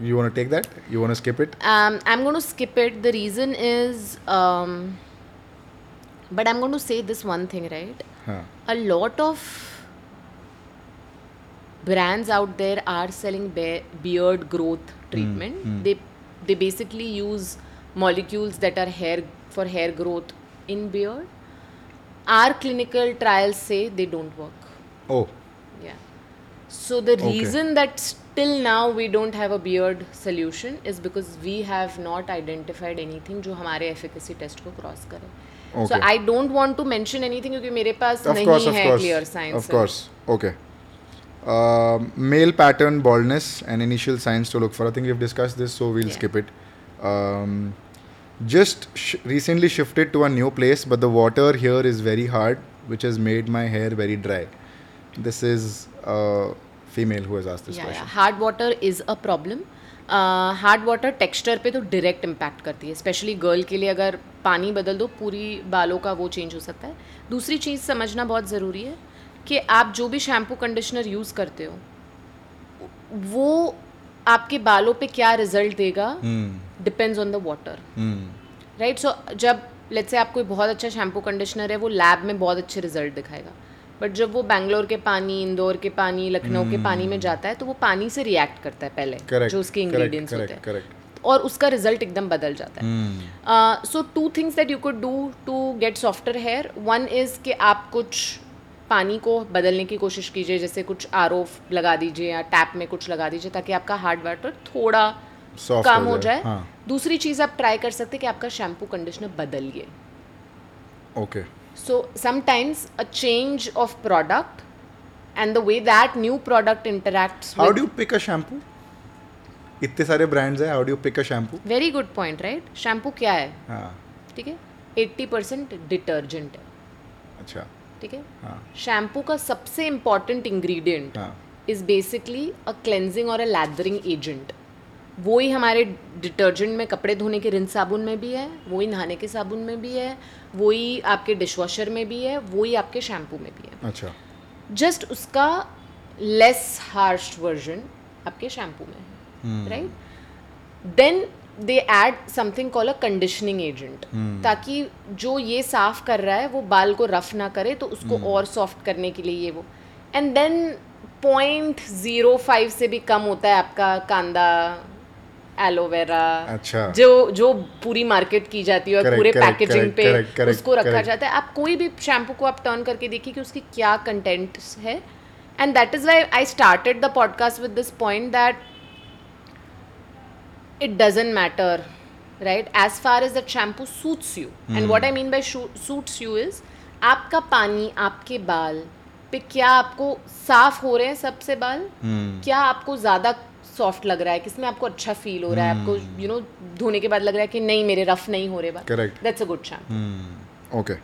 You want to take that? You want to skip it? Um, I'm going to skip it. The reason is, um, but I'm going to say this one thing, right? Huh. A lot of brands out there are selling be- beard growth treatment. Mm, mm. They they basically use molecules that are hair for hair growth in beard. Our clinical trials say they don't work. Oh. Yeah. So the okay. reason that still now we don't have a beard solution is because we have not identified anything जो हमारे efficacy test को cross करे. Okay. So I don't want to mention anything क्योंकि मेरे पास of नहीं course, है course. Clear science. Of course. Okay. Uh, male pattern baldness and initial signs to look for. I think we've discussed this, so we'll yeah. skip it. Um, just sh- recently shifted to a new place, but the water here is very hard, which has made my hair very dry. This is a female who has asked this yeah, question. Yeah. Hard water is a problem. Hard water texture पे तो direct impact करती है, specially girl के लिए. अगर पानी बदल दो पूरी बालों का वो चेंज हो सकता है. दूसरी चीज़ समझना बहुत ज़रूरी है कि आप जो भी शैम्पू कंडीशनर यूज़ करते हो वो आपके बालों पे क्या रिजल्ट देगा depends on the water, right? So जब लेट्स से आप कोई बहुत अच्छा शैम्पू कंडीशनर है वो लैब में बहुत अच्छे रिजल्ट दिखाएगा, बट जब वो बैंगलोर के पानी, इंदौर के पानी, लखनऊ hmm. के पानी में जाता है तो वो पानी से रिएक्ट करता है पहले, correct, जो उसके इंग्रेडिएंट्स होते हैं, correct. और उसका रिजल्ट एकदम बदल जाता है. So two things that you could do to get softer hair. One is कि आप कुछ पानी को बदलने की कोशिश कीजिए, जैसे कुछ आर ओ लगा दीजिए या टैप में कुछ लगा दीजिए ताकि आपका हार्ड वाटर थोड़ा Soft कम हो जाए. हाँ. दूसरी चीज़ आप ट्राई कर सकते कि आपका शैम्पू कंडीशनर बदलिए. Okay. So sometimes a change of product and the way that new product interacts. How with do you pick a shampoo? इतने सारे brands हैं. How do you pick a shampoo? Very good point, right? Shampoo क्या है? हाँ. ठीक है. eighty percent detergent है. अच्छा. ठीक है. हाँ. Shampoo का सबसे important ingredient हाँ. is basically a cleansing or a lathering agent. वो ही हमारे डिटर्जेंट में, कपड़े धोने के रिंस साबुन में भी है, वो ही नहाने के साबुन में भी है, वो ही आपके डिशवॉशर में भी है, वो ही आपके शैम्पू में भी है. अच्छा. जस्ट उसका लेस हार्श वर्जन आपके शैम्पू में है, right? Then they add something called a conditioning agent ताकि जो ये साफ कर रहा है वो बाल को रफ ना करे, तो उसको hmm. और सॉफ्ट करने के लिए ये वो. And then point zero five से भी कम होता है आपका कांदा, एलोवेरा. अच्छा. जो जो पूरी मार्केट की जाती है और correct, पूरे पैकेजिंग पे correct, correct, उसको रखा correct. जाता है. आप कोई भी शैम्पू को आप टर्न करके देखिए कि उसकी क्या कंटेंट्स है. And that is why I started the podcast with this point that it doesn't matter, right, as far as that shampoo suits you. And what I mean by suits you is आपका पानी, आपके बाल पे क्या आपको साफ हो रहे हैं सबसे बाल, hmm. क्या आपको ज़्यादा सॉफ्ट लग रहा है, किसमें आपको अच्छा फील हो रहा है, आपको यू नो धोने के बाद लग रहा है कि नहीं मेरे रफ नहीं हो रहे बाल. Correct. That's a good shampoo. Okay.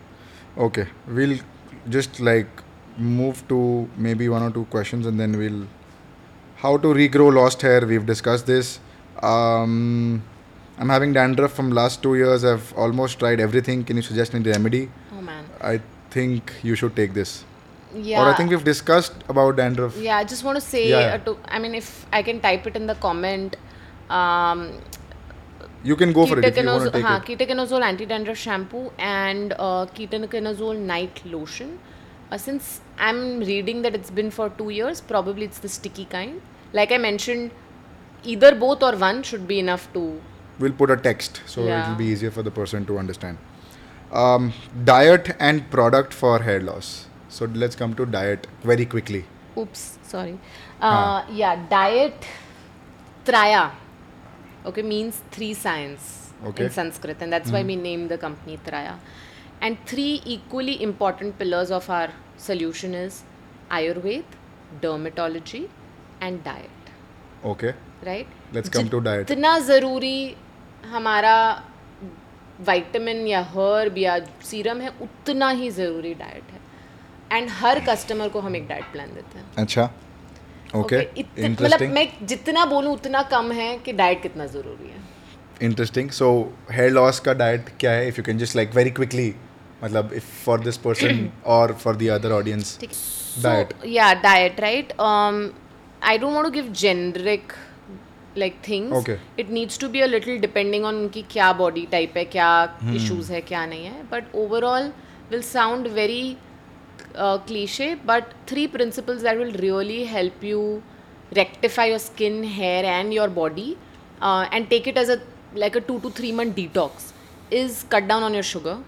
Okay. We'll just like move to may be one और two questions and then we'll how to regrow lost hair. We have discussed this. I am having dandruff from last two years. I have almost tried everything. Can you suggest me remedy? Oh man, I think you should take this. Yeah. Or I think we've discussed about dandruff. Yeah, I just want to say, yeah, yeah. Uh, to, I mean, if I can type it in the comment. Um, you can go for it if you want to take haan, it. Ketoconazole anti-dandruff shampoo and uh, ketoconazole night lotion. Uh, since I'm reading that it's been for two years, probably it's the sticky kind. Like I mentioned, either both or one should be enough to... We'll put a text, so yeah. it'll be easier for the person to understand. Um, diet and product for hair loss. So let's come to diet very quickly. Oops, sorry. Uh, yeah, diet Traya. Okay, means three science okay. in Sanskrit, and that's mm. why we named the company Traya. And three equally important pillars of our solution is Ayurveda, dermatology, and diet. Okay. Right. Let's come to diet. इतना ज़रूरी हमारा vitamin या herb या serum है, उतना ही ज़रूरी diet है. And her customer को हम एक डाइट प्लान देते हैं. अच्छा. ओके. मतलब मैं जितना बोलूँ उतना कम है कि डाइट कितना ज़रूरी है. इंटरेस्टिंग. सो हेयर लॉस का डाइट क्या है? If you can just like very quickly मतलब if for this person or for the other audience? So, diet. Yeah, diet, right? Um, I don't want to give generic like things. Okay. It needs to be a little depending on उनकी क्या body type है, क्या hmm. issues है, क्या नहीं है. But overall will sound very uh, cliche, but three principles that will really help you rectify your skin, hair and your body uh, and take it as a like a two to three month detox is cut down on your sugar,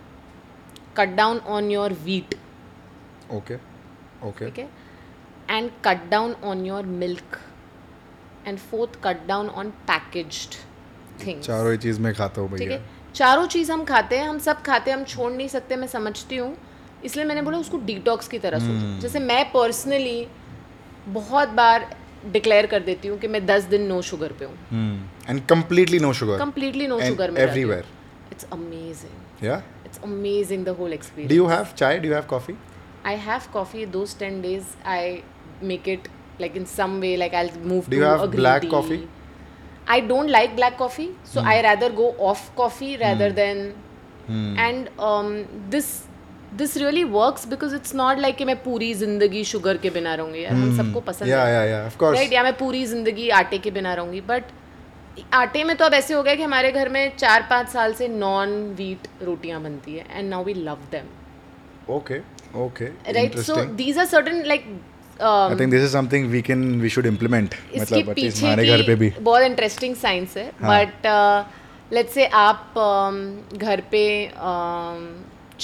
cut down on your wheat. Okay. Okay. Okay. And cut down on your milk. And fourth, cut down on packaged things. चारों ही चीज़ मैं खाता हूँ भैया. चारों चीज़ हम खाते हैं, हम सब खाते हैं, हम छोड़ नहीं सकते, मैं समझती हूँ. इसलिए मैंने बोला उसको डिटॉक्स की तरह सोचो. hmm. जैसे मैं पर्सनली बहुत बार डिक्लेयर कर देती हूँ कि मैं दस दिन नो शुगर पे हूँ. And completely no sugar. Completely no sugar में everywhere. It's amazing. Yeah it's amazing the whole experience. Do you have chai? Do you have coffee? I have coffee. Those ten days I make it like in some way, like I'll move do to a green tea. Do you have black coffee? I don't like black coffee, so mm. I rather go off coffee rather mm. than mm. and um, this this really works because it's not like कि मैं पूरी जिंदगी sugar के बिना रहूँगी. यार हम सबको पसंद है. Yeah, yeah, yeah, of course. Right? या मैं पूरी जिंदगी आटे के बिना रहूँगी. But आटे में तो अब ऐसे हो गया कि हमारे घर में चार पाँच साल से नॉन व्हीट रोटियाँ बनती है and now we love them. Okay, okay. Right? So these are certain like Um, I think this is something we can we should implement. मतलब at least हमारे घर पे भी बहुत interesting science है. But uh, let's say आप um, घर पे um,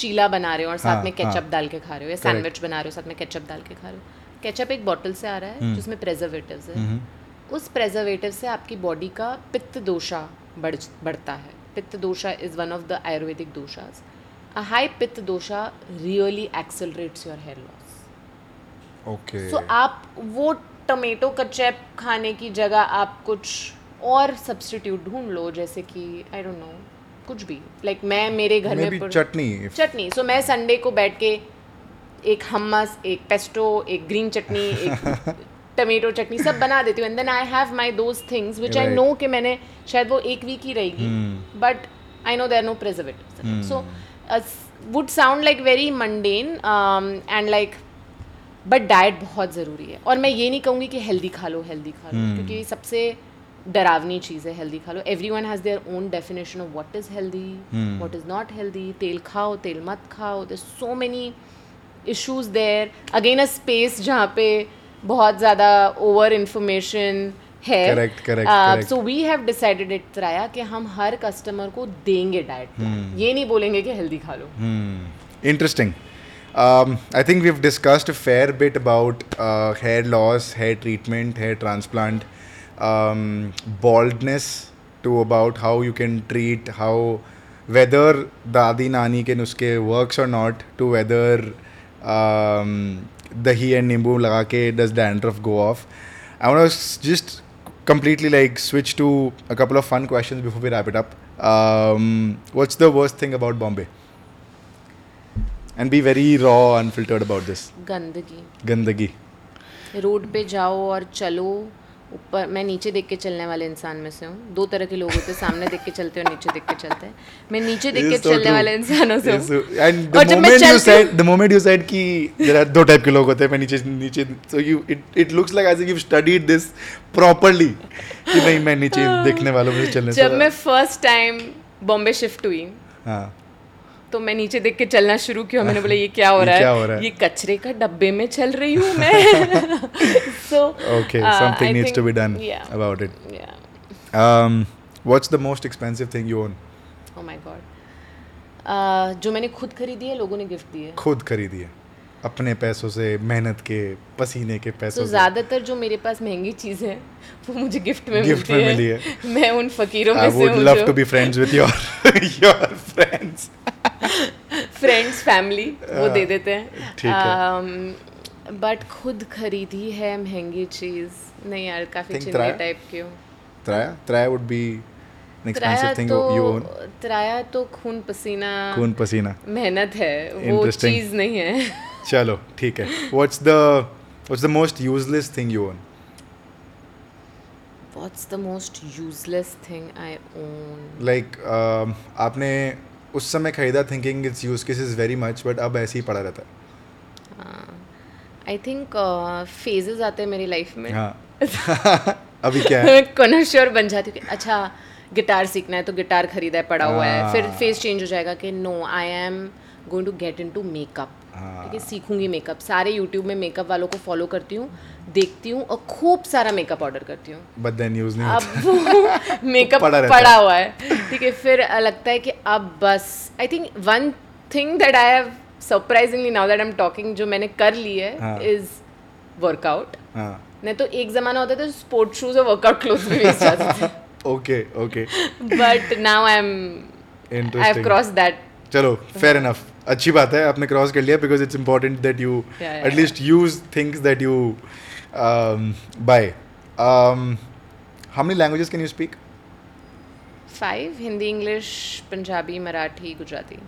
चीला बना रहे हो और साथ हाँ, में केचप हाँ. डाल के खा रहे हो, या सैंडविच बना रहे हो साथ में केचप डाल के खा रहे हो. केचप एक बॉटल से आ रहा है hmm. जिसमें प्रेजर्वेटिव्स है. hmm. उस प्रेजर्वेटिव से आपकी बॉडी का पित्त दोषा बढ़ बढ़ता है. Pitta dosha is one of the Ayurvedic doshas. A high pitta dosha really accelerates your hair loss. Okay. So आप वो टमेटो का चैप खाने की जगह आप कुछ और सब्स्टिट्यूट ढूंढ लो, जैसे कि आई डोंट नो कुछ भी. लाइक मैं मेरे घर में चटनी चटनी सो मैं संडे को बैठ के एक हम्मस, एक पेस्टो, एक ग्रीन चटनी, एक टमेटो चटनी सब बना देती हूँ. And then I have my those things which I know कि मैंने शायद वो एक वीक ही रहेगी, but I know there are no preservatives. So would sound like very mundane and like, but diet बहुत ज़रूरी है. और मैं ये नहीं कहूँगी कि हेल्दी खा लो हेल्दी खा लो hmm. क्योंकि सबसे डरावनी चीज़ है हेल्दी खा लो. Everyone has their own definition of what is healthy, what is not healthy. तेल खाओ, तेल मत खाओ. There so many issues there. Again a space जहाँ पे बहुत ज़्यादा ओवर इन्फॉर्मेशन है. So we have decided it Traya कि हम हर कस्टमर को देंगे डाइट प्लान. hmm. ये नहीं बोलेंगे कि हेल्दी खा लो. Interesting. Um, I think we've discussed a fair bit about uh, hair loss, hair treatment, hair transplant, um, baldness, to about how you can treat, how whether Dadi Nani ke nuske works or not, to whether um, dahi and nimbu laga ke does dandruff go off. I want to just completely like switch to a couple of fun questions before we wrap it up. Um, what's the worst thing about Bombay? And be very raw, unfiltered about this. गंदगी. गंदगी. Road पे जाओ और चलो ऊपर. मैं नीचे देख के चलने वाले इंसान में से हूँ. दो तरह के लोग होते हैं, सामने देख के चलते हैं और नीचे देख के चलते हैं. मैं नीचे देख के चलने वाले इंसानों से हूँ. And the moment you said, the moment you said कि there are दो टाइप के लोग होते हैं, मैं नीचे नीचे so you it it looks like as if you've studied this properly. कि नहीं, मैं नीचे देखने वालों में चलने से. जब मैं first time बॉम्बे शिफ्ट हुई हाँ तो मैं नीचे देख के चलना शुरू किया. मैंने बोला ये क्या हो रहा है, ये कचरे का डब्बे में चल रही हूँ मैं. So okay, something needs to be done about it. Yeah. Um, what's the most expensive thing you own? Oh my God. Uh, जो मैंने खुद खरीदी है, लोगों ने गिफ्ट दी है. खुद खरीदी है अपने पैसों से, मेहनत के, पसीने के पैसों so, से. ज़्यादातर जो मेरे पास महंगी चीज़ें हैं वो मुझे गिफ्ट में गिफ्ट में मिली है. मैं उन फकीरों में से हूँ. I would love to be friends with your your friends. Friends, family वो दे देते हैं, बट um, खुद खरीदी है महंगी चीज़ नहीं यार. काफ़ी चिंता टाइप की हो. Traya Traya would be expensive thing you own. Traya तो खून पसीना खून पसीना मेहनत है, वो चीज़ नहीं है. चलो ठीक है. What's the What's the most useless thing you own? What's the most useless thing I own? Like um, आपने उस समय खरीदा thinking it's use case is very much, but अब ऐसे ही पड़ा रहता है. आई थिंक फेजेस आते हैं मेरी लाइफ में. हाँ. अभी क्या है, कॉन्शियस बन जाती हूँ कि अच्छा गिटार सीखना है तो गिटार खरीदा है पड़ा हुआ है, फिर फेज चेंज हो जाएगा कि no I am going to get into makeup. ठीक है, सीखूंगी मेकअप. सारे यूट्यूब में मेकअप वालों को फॉलो करती हूँ, देखती हूँ और खूब सारा मेकअप ऑर्डर करती हूँ. बट देन यूज़ नहीं होता. अब वो मेकअप पड़ा हुआ है. ठीक है, फिर लगता है कि अब बस. I think one thing that I have surprisingly now that I am talking जो मैंने कर ली है इज वर्कआउट. नहीं तो एक ज़माना होता था स्पोर्ट शूज़ और वर्कआउट क्लोथ में बेच जाते थे. Okay okay, but now I am interesting, I have cross that. चलो, फेयर इनफ, अच्छी बात है आपने क्रॉस कर लिया, because it's important that you at least use things that you buy. How many languages can you speak? Five. Hindi, English, Punjabi, Marathi, Gujarati.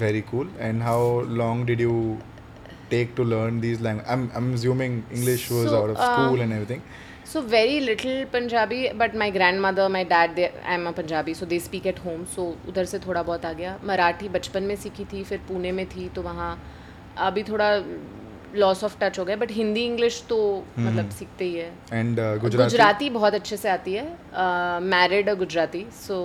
Very cool. And how long did you take to learn these languages? I'm I'm assuming English was so, out of school um, and everything. So very little Punjabi, but my grandmother, my dad, they, I'm a Punjabi, so they speak at home. So उधर से थोड़ा बहुत आ गया. मराठी बचपन में सीखी थी, फिर पुणे में थी तो वहाँ अभी थोड़ा loss of touch हो गया. But हिंदी इंग्लिश तो hmm. मतलब सीखते ही है. And uh, Gujarati? गुजराती बहुत अच्छे से आती है. Uh, married a Gujarati, so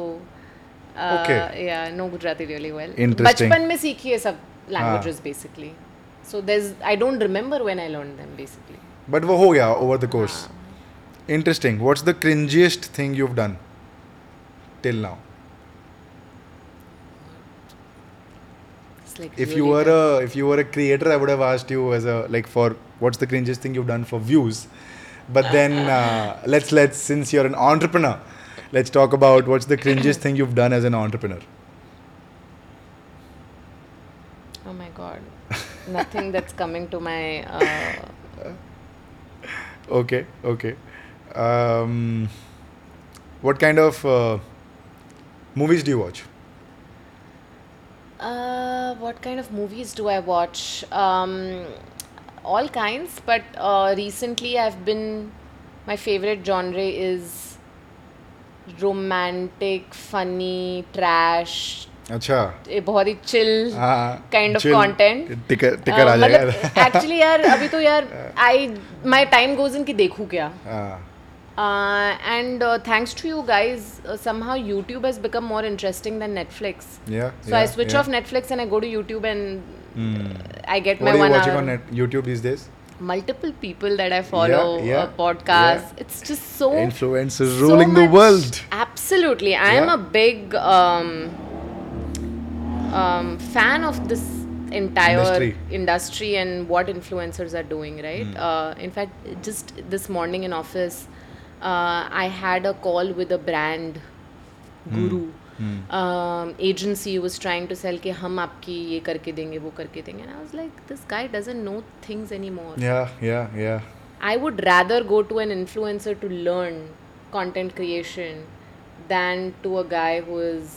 uh, okay. yeah, know Gujarati really well. Interesting. बचपन में सीखी है सब languages ah. basically. So there's, I don't remember when I learned them basically. But वो हो गया over the course. हाँ. Interesting. What's the cringiest thing you've done till now? It's like if really you were a, if you were a creator, I would have asked you as a like for what's the cringiest thing you've done for views. But then uh, let's let's since you're an entrepreneur, let's talk about what's the cringiest thing you've done as an entrepreneur. Oh my God. Nothing that's coming to my uh... okay okay um, what kind of uh, movies do you watch? Uh, what kind of movies do I watch? Um, all kinds, but uh, recently I've been, my favorite genre is romantic, funny, trash. अच्छा, ये बहुत ही chill kind of content. Ticker आ जाएगा actually यार. अभी तो यार I my time goes in कि देखूं क्या. And thanks to you guys somehow YouTube has become more interesting than Netflix. So I switch off Netflix and I go to YouTube and I get my one hour. On YouTube these days multiple people that I follow, yeah, yeah, uh, podcasts, yeah. It's just so influencers so ruling much, the world. Absolutely. I yeah. am a big um, um, fan of this entire industry. industry and what influencers are doing, right? Mm. Uh, in fact, just this morning in office, uh, I had a call with a brand guru. Mm. Agency was trying to sell कि हम आपकी ये करके देंगे वो करके देंगे. I was like this guy doesn't know things anymore. Yeah yeah या I would rather go to an influencer to learn content creation than to a guy who is,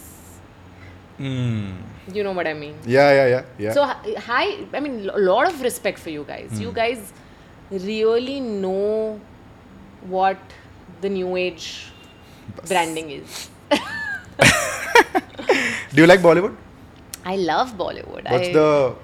you know what I mean? Yeah. So, I mean, a lot of respect for you guys. You guys really know what the new age branding is. Do you like Bollywood? I love Bollywood. What's the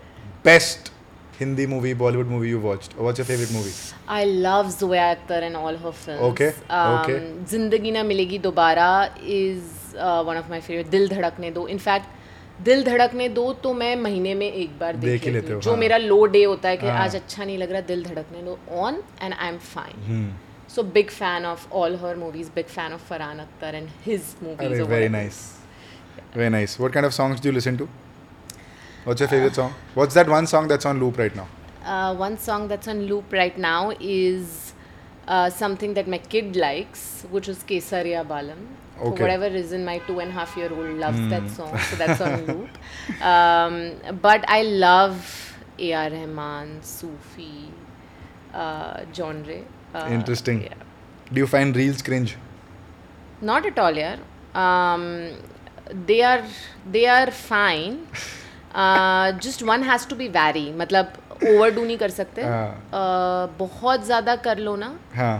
best Hindi movie, Bollywood movie you watched? Or what's your favorite movie? I love Zoya Akhtar and all her films. Okay. Um, okay. Zindagi Na Milegi Dobara is uh, one of my favorite. Dil Dhadakne Do. In fact, Dil Dhadakne Do तो मैं महीने में एक बार देख लेती हूँ. जो मेरा low day होता है कि आज अच्छा नहीं लग रहा, Dil Dhadakne Do on and I'm fine. Hmm. So big fan of all her movies. Big fan of Farhan Akhtar and his movies. Array, very nice. Very nice. What kind of songs do you listen to? What's your favorite uh, song? What's that one song that's on loop right now? Uh, one song that's on loop right now is uh, something that my kid likes, which is Kesariya Balam. Okay. For whatever reason, my two and a half year old loves mm. that song, so that's on loop. Um, but I love A R. Rahman, Sufi uh, genre. Uh, Interesting. Yeah. Do you find reels cringe? Not at all, yaar. Um, they are they are fine. Uh, just one has to be wary. मतलब overdo नहीं कर सकते. uh, बहुत ज़्यादा कर लो ना. हाँ.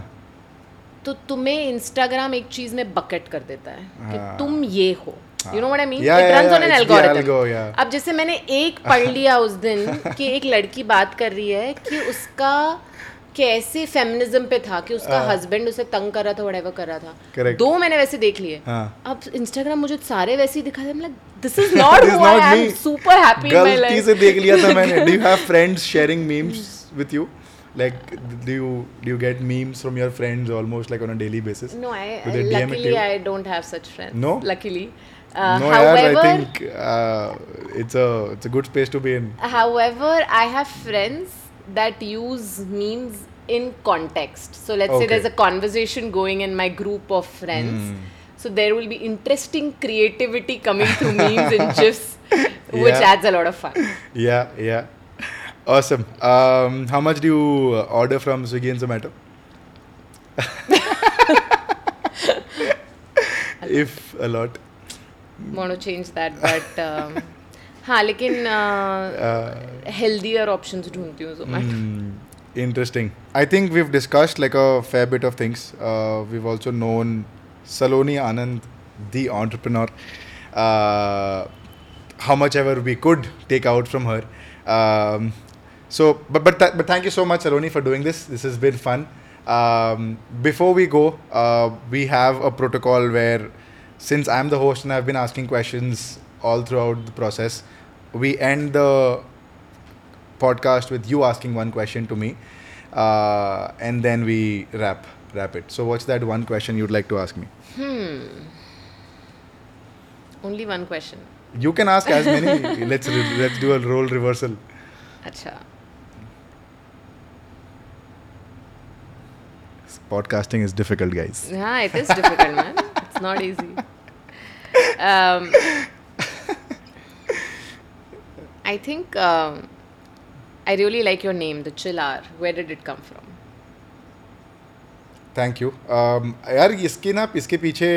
तो तुम्हें Instagram एक चीज़ में bucket कर देता है कि तुम ये हो. You know what I mean, it runs on an algorithm. अब जैसे मैंने एक पढ़ लिया उस दिन कि एक लड़की बात कर रही है कि उसका कैसे फेमिनिज्म पे था कि उसका हस्बैंड उसे तंग कर रहा था, व्हाटएवर कर रहा था. दो मैंने वैसे देख लिए. अब इंस्टाग्राम मुझे सारे वैसे ही दिखा रहे हैं, मतलब this is not who I am, super happy in my life. गलती से देख लिया था मैंने. Do you have friends sharing memes with you? Like, do you do you get memes from your friends almost like on a daily basis? No, I, I luckily I don't have such friends. No, luckily. Uh, no, however, yeah, I think uh, it's a it's a good space to be in. However, I have friends that use memes in context. So let's okay. say there's a conversation going in my group of friends. Mm. So there will be interesting creativity coming through memes and gifs, which yeah. adds a lot of fun. Yeah, yeah. Awesome. Um, how much do you order from Swiggy and Zomato? If a lot. Want to change that, but um, हाँ, लेकिन uh, uh, healthier options ढूंढती हूँ Zomato. Interesting. I think we've discussed like a fair bit of things. Uh, we've also known Saloni Anand, the entrepreneur. Uh, how much ever we could take out from her. Um, So, but but, th- but thank you so much, Saloni, for doing this. This has been fun. Um, before we go, uh, we have a protocol where, since I'm the host and I've been asking questions all throughout the process, we end the podcast with you asking one question to me, uh, and then we wrap wrap it. So, what's that one question you'd like to ask me? Hmm. Only one question. You can ask as many. let's re- let's do a role reversal. Acha. Podcasting is difficult, guys. Yeah, it is difficult, man. It's not easy. Um, I think um, I really like your name, The Chill Hour. Where did it come from? Thank you. Um, यार इसके ना इसके पीछे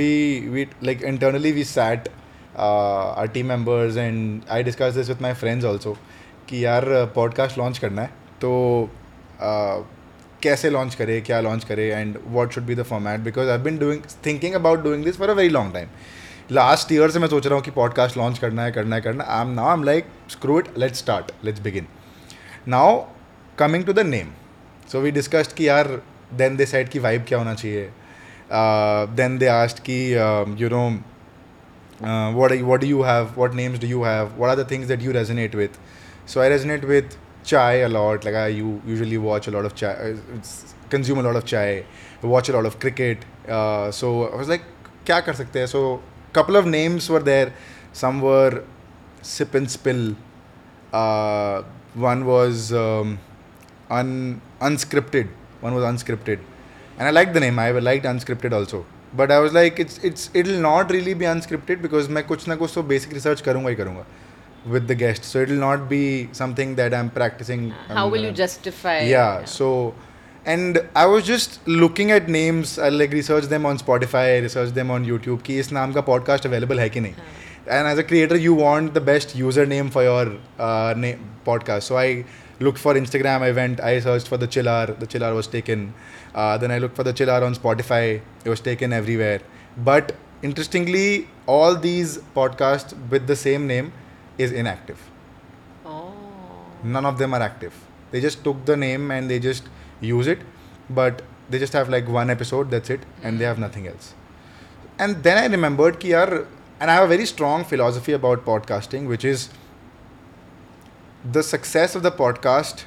we we like internally we sat uh, our team members and I discussed this with my friends also कि यार podcast launch करना है तो uh, कैसे लॉन्च करे, क्या लॉन्च करे, and what should be the format, because I have been doing thinking about doing this for a very long time. Last year से मैं सोच रहा हूँ कि पॉडकास्ट लॉन्च करना है करना है करना I am now I am like screw it, let's start, let's begin. Now coming to the name, so we discussed कि यार देन दे सेड कि वाइब क्या होना चाहिए, देन दे आस्क्ड कि you know what what do you have, what names do you have, what are the things that you resonate with. So I resonate with chai a lot, like I you usually watch a lot of chai, consume a lot of chai, watch a lot of cricket, uh, so I was like kya kar sakte hai. So couple of names were there, some were sip and spill, uh, one was um, un unscripted one was unscripted and I liked the name. I liked unscripted also, but I was like it's it's it'll not really be unscripted because मैं कुछ ना कुछ तो basic research करूँगा ही करूँगा with the guest, so it will not be something that I'm practicing. How I'm will gonna, you justify yeah, yeah so and I was just looking at names. I like research them on Spotify, research them on YouTube ki is naam ka podcast available hai ki nahi. yeah. And as a creator you want the best username for your uh, name, podcast. So I looked for Instagram, I went, I searched for The Chill Hour, The Chill Hour was taken, uh, then I looked for The Chill Hour on Spotify, it was taken everywhere. But interestingly all these podcasts with the same name is inactive. Oh. None of them are active. They just took the name and they just use it, but they just have like one episode, that's it, and they have nothing else. And then I remembered ki yaar, and I have a very strong philosophy about podcasting, which is the success of the podcast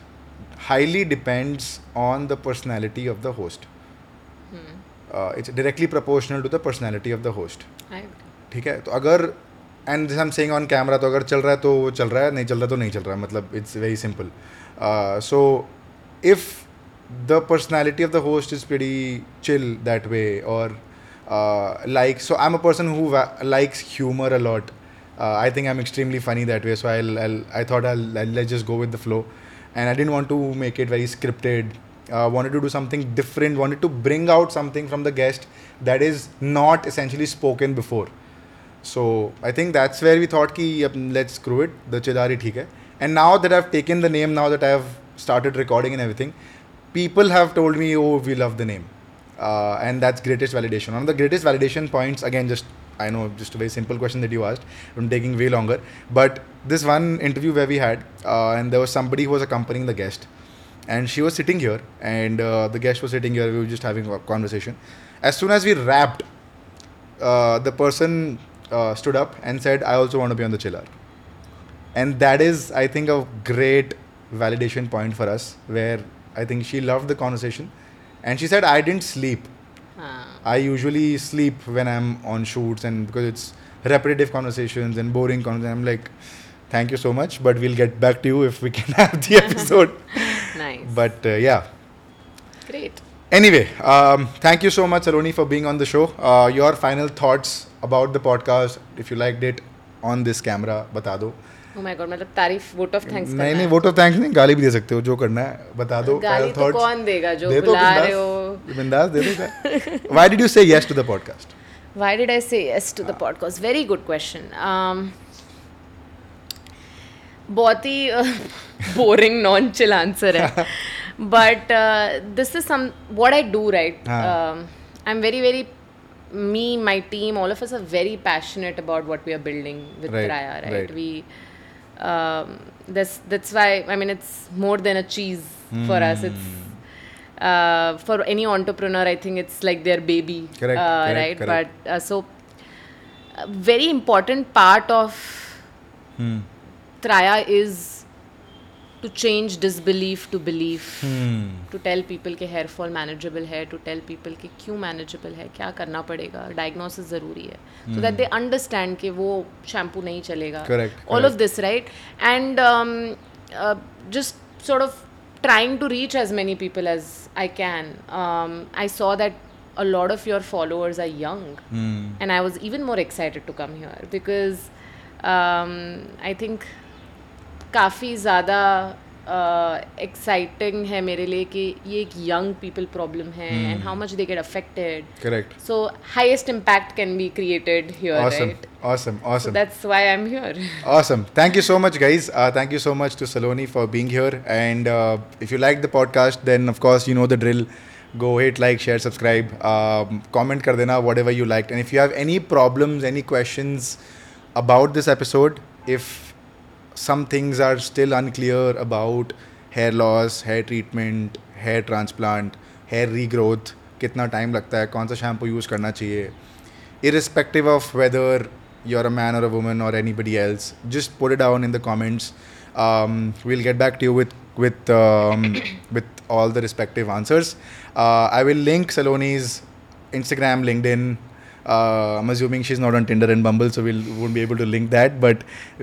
highly depends on the personality of the host. Hmm. Uh, it's directly proportional to the personality of the host. I agree. ठीक है, तो अगर and this I'm saying on camera, तो अगर चल रहा है तो वो चल रहा है, नहीं चल रहा तो नहीं चल रहा, मतलब it's very simple. Uh, so if the personality of the host is pretty chill that way, or uh, like, so I'm a person who va- likes humor a lot. Uh, I think I'm extremely funny that way, so I'll, I'll I thought I'll, I'll let's just go with the flow, and I didn't want to make it very scripted. Uh, wanted to do something different. Wanted to bring out something from the guest that is not essentially spoken before. So I think that's where we thought ki let's screw it, The Chill Hour theek hai. And now that I've taken the name, now that I've started recording and everything, people have told me, oh, we love the name, uh, and that's greatest validation. One of the greatest validation points, again just I know, just a very simple question that you asked. I'm taking way longer. But this one interview where we had, uh, and there was somebody who was accompanying the guest. And she was sitting here, and uh, the guest was sitting here. We were just having a conversation. As soon as we wrapped, uh, the person uh, stood up and said, I also want to be on the Chill Hour. And that is, I think, a great validation point for us, where I think she loved the conversation. And she said, I didn't sleep. Huh. I usually sleep when I'm on shoots, and because it's repetitive conversations and boring conversations. I'm like, thank you so much, but we'll get back to you if we can have the episode. Nice. But uh, yeah. Great. Anyway, um, thank you so much, Saloni, for being on the show. Uh, your final thoughts about the podcast, if you liked it, on this camera, बता दो. Oh my God, मतलब तारीफ, vote of thanks. नहीं नहीं, vote of thanks नहीं, गाली भी दे सकते हो, जो करना है बता दो. गाली तो कौन देगा, जो बुला रहे हो. बिंदास दे दो क्या. Why did you say yes to the podcast? Why did I say yes to the podcast? Very good question. Um, बहुत ही बोरिंग नॉन चिल आंसर है, but this is some what I do, right. I am very very me my team, all of us are very passionate about what we are building with Traya, right. We this that's why I mean it's more than a चीज for us. It's for any entrepreneur I think it's like their baby, right. But so very important part of Traya is to change disbelief to belief, hmm. to tell people कि hair fall manageable है, to tell people कि क्यों manageable है, क्या करना पड़ेगा, diagnosis ज़रूरी है, so that they understand कि वो shampoo नहीं चलेगा. Correct. All correct. of this, right? And um, uh, just sort of trying to reach as many people as I can. Um, I saw that a lot of your followers are young, hmm. and I was even more excited to come here because um, I think काफ़ी ज़्यादा exciting है मेरे लिए कि ये एक young people problem है, and how much they get affected. Correct. So highest impact can be created here, right. Awesome, awesome. So that's why I'm here. Awesome. Thank you so much, guys. Uh, thank you so much to Saloni for being here. And uh, if you like the podcast, then of course you know the drill. Go hit like, share, subscribe, um, comment कर देना whatever you liked. And if you have any problems, any questions about this episode, if some things are still unclear about hair loss, hair treatment, hair transplant, hair regrowth, कितना time लगता है, कौन सा shampoo use करना चाहिए, irrespective of whether you're a man or a woman or anybody else, just put it down in the comments. Um, we'll get back to you with with um, with all the respective answers. Uh, I will link Saloni's Instagram, LinkedIn. Uh, I'm assuming she's not on Tinder and Bumble, so we we'll, won't be able to link that, but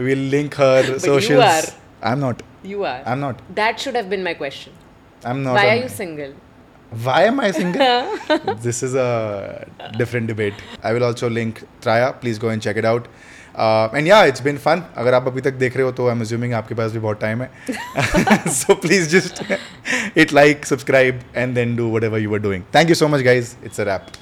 we'll link her but socials. You are. I'm not. You are. I'm not. That should have been my question. I'm not. Why are you single? Why am I single? This is a different debate. I will also link Traya. Please go and check it out. Uh, and yeah, it's been fun. अगर आप अभी तक देख रहे हो तो I'm assuming आपके पास भी बहुत time है. So please just hit like, subscribe, and then do whatever you were doing. Thank you so much, guys. It's a wrap.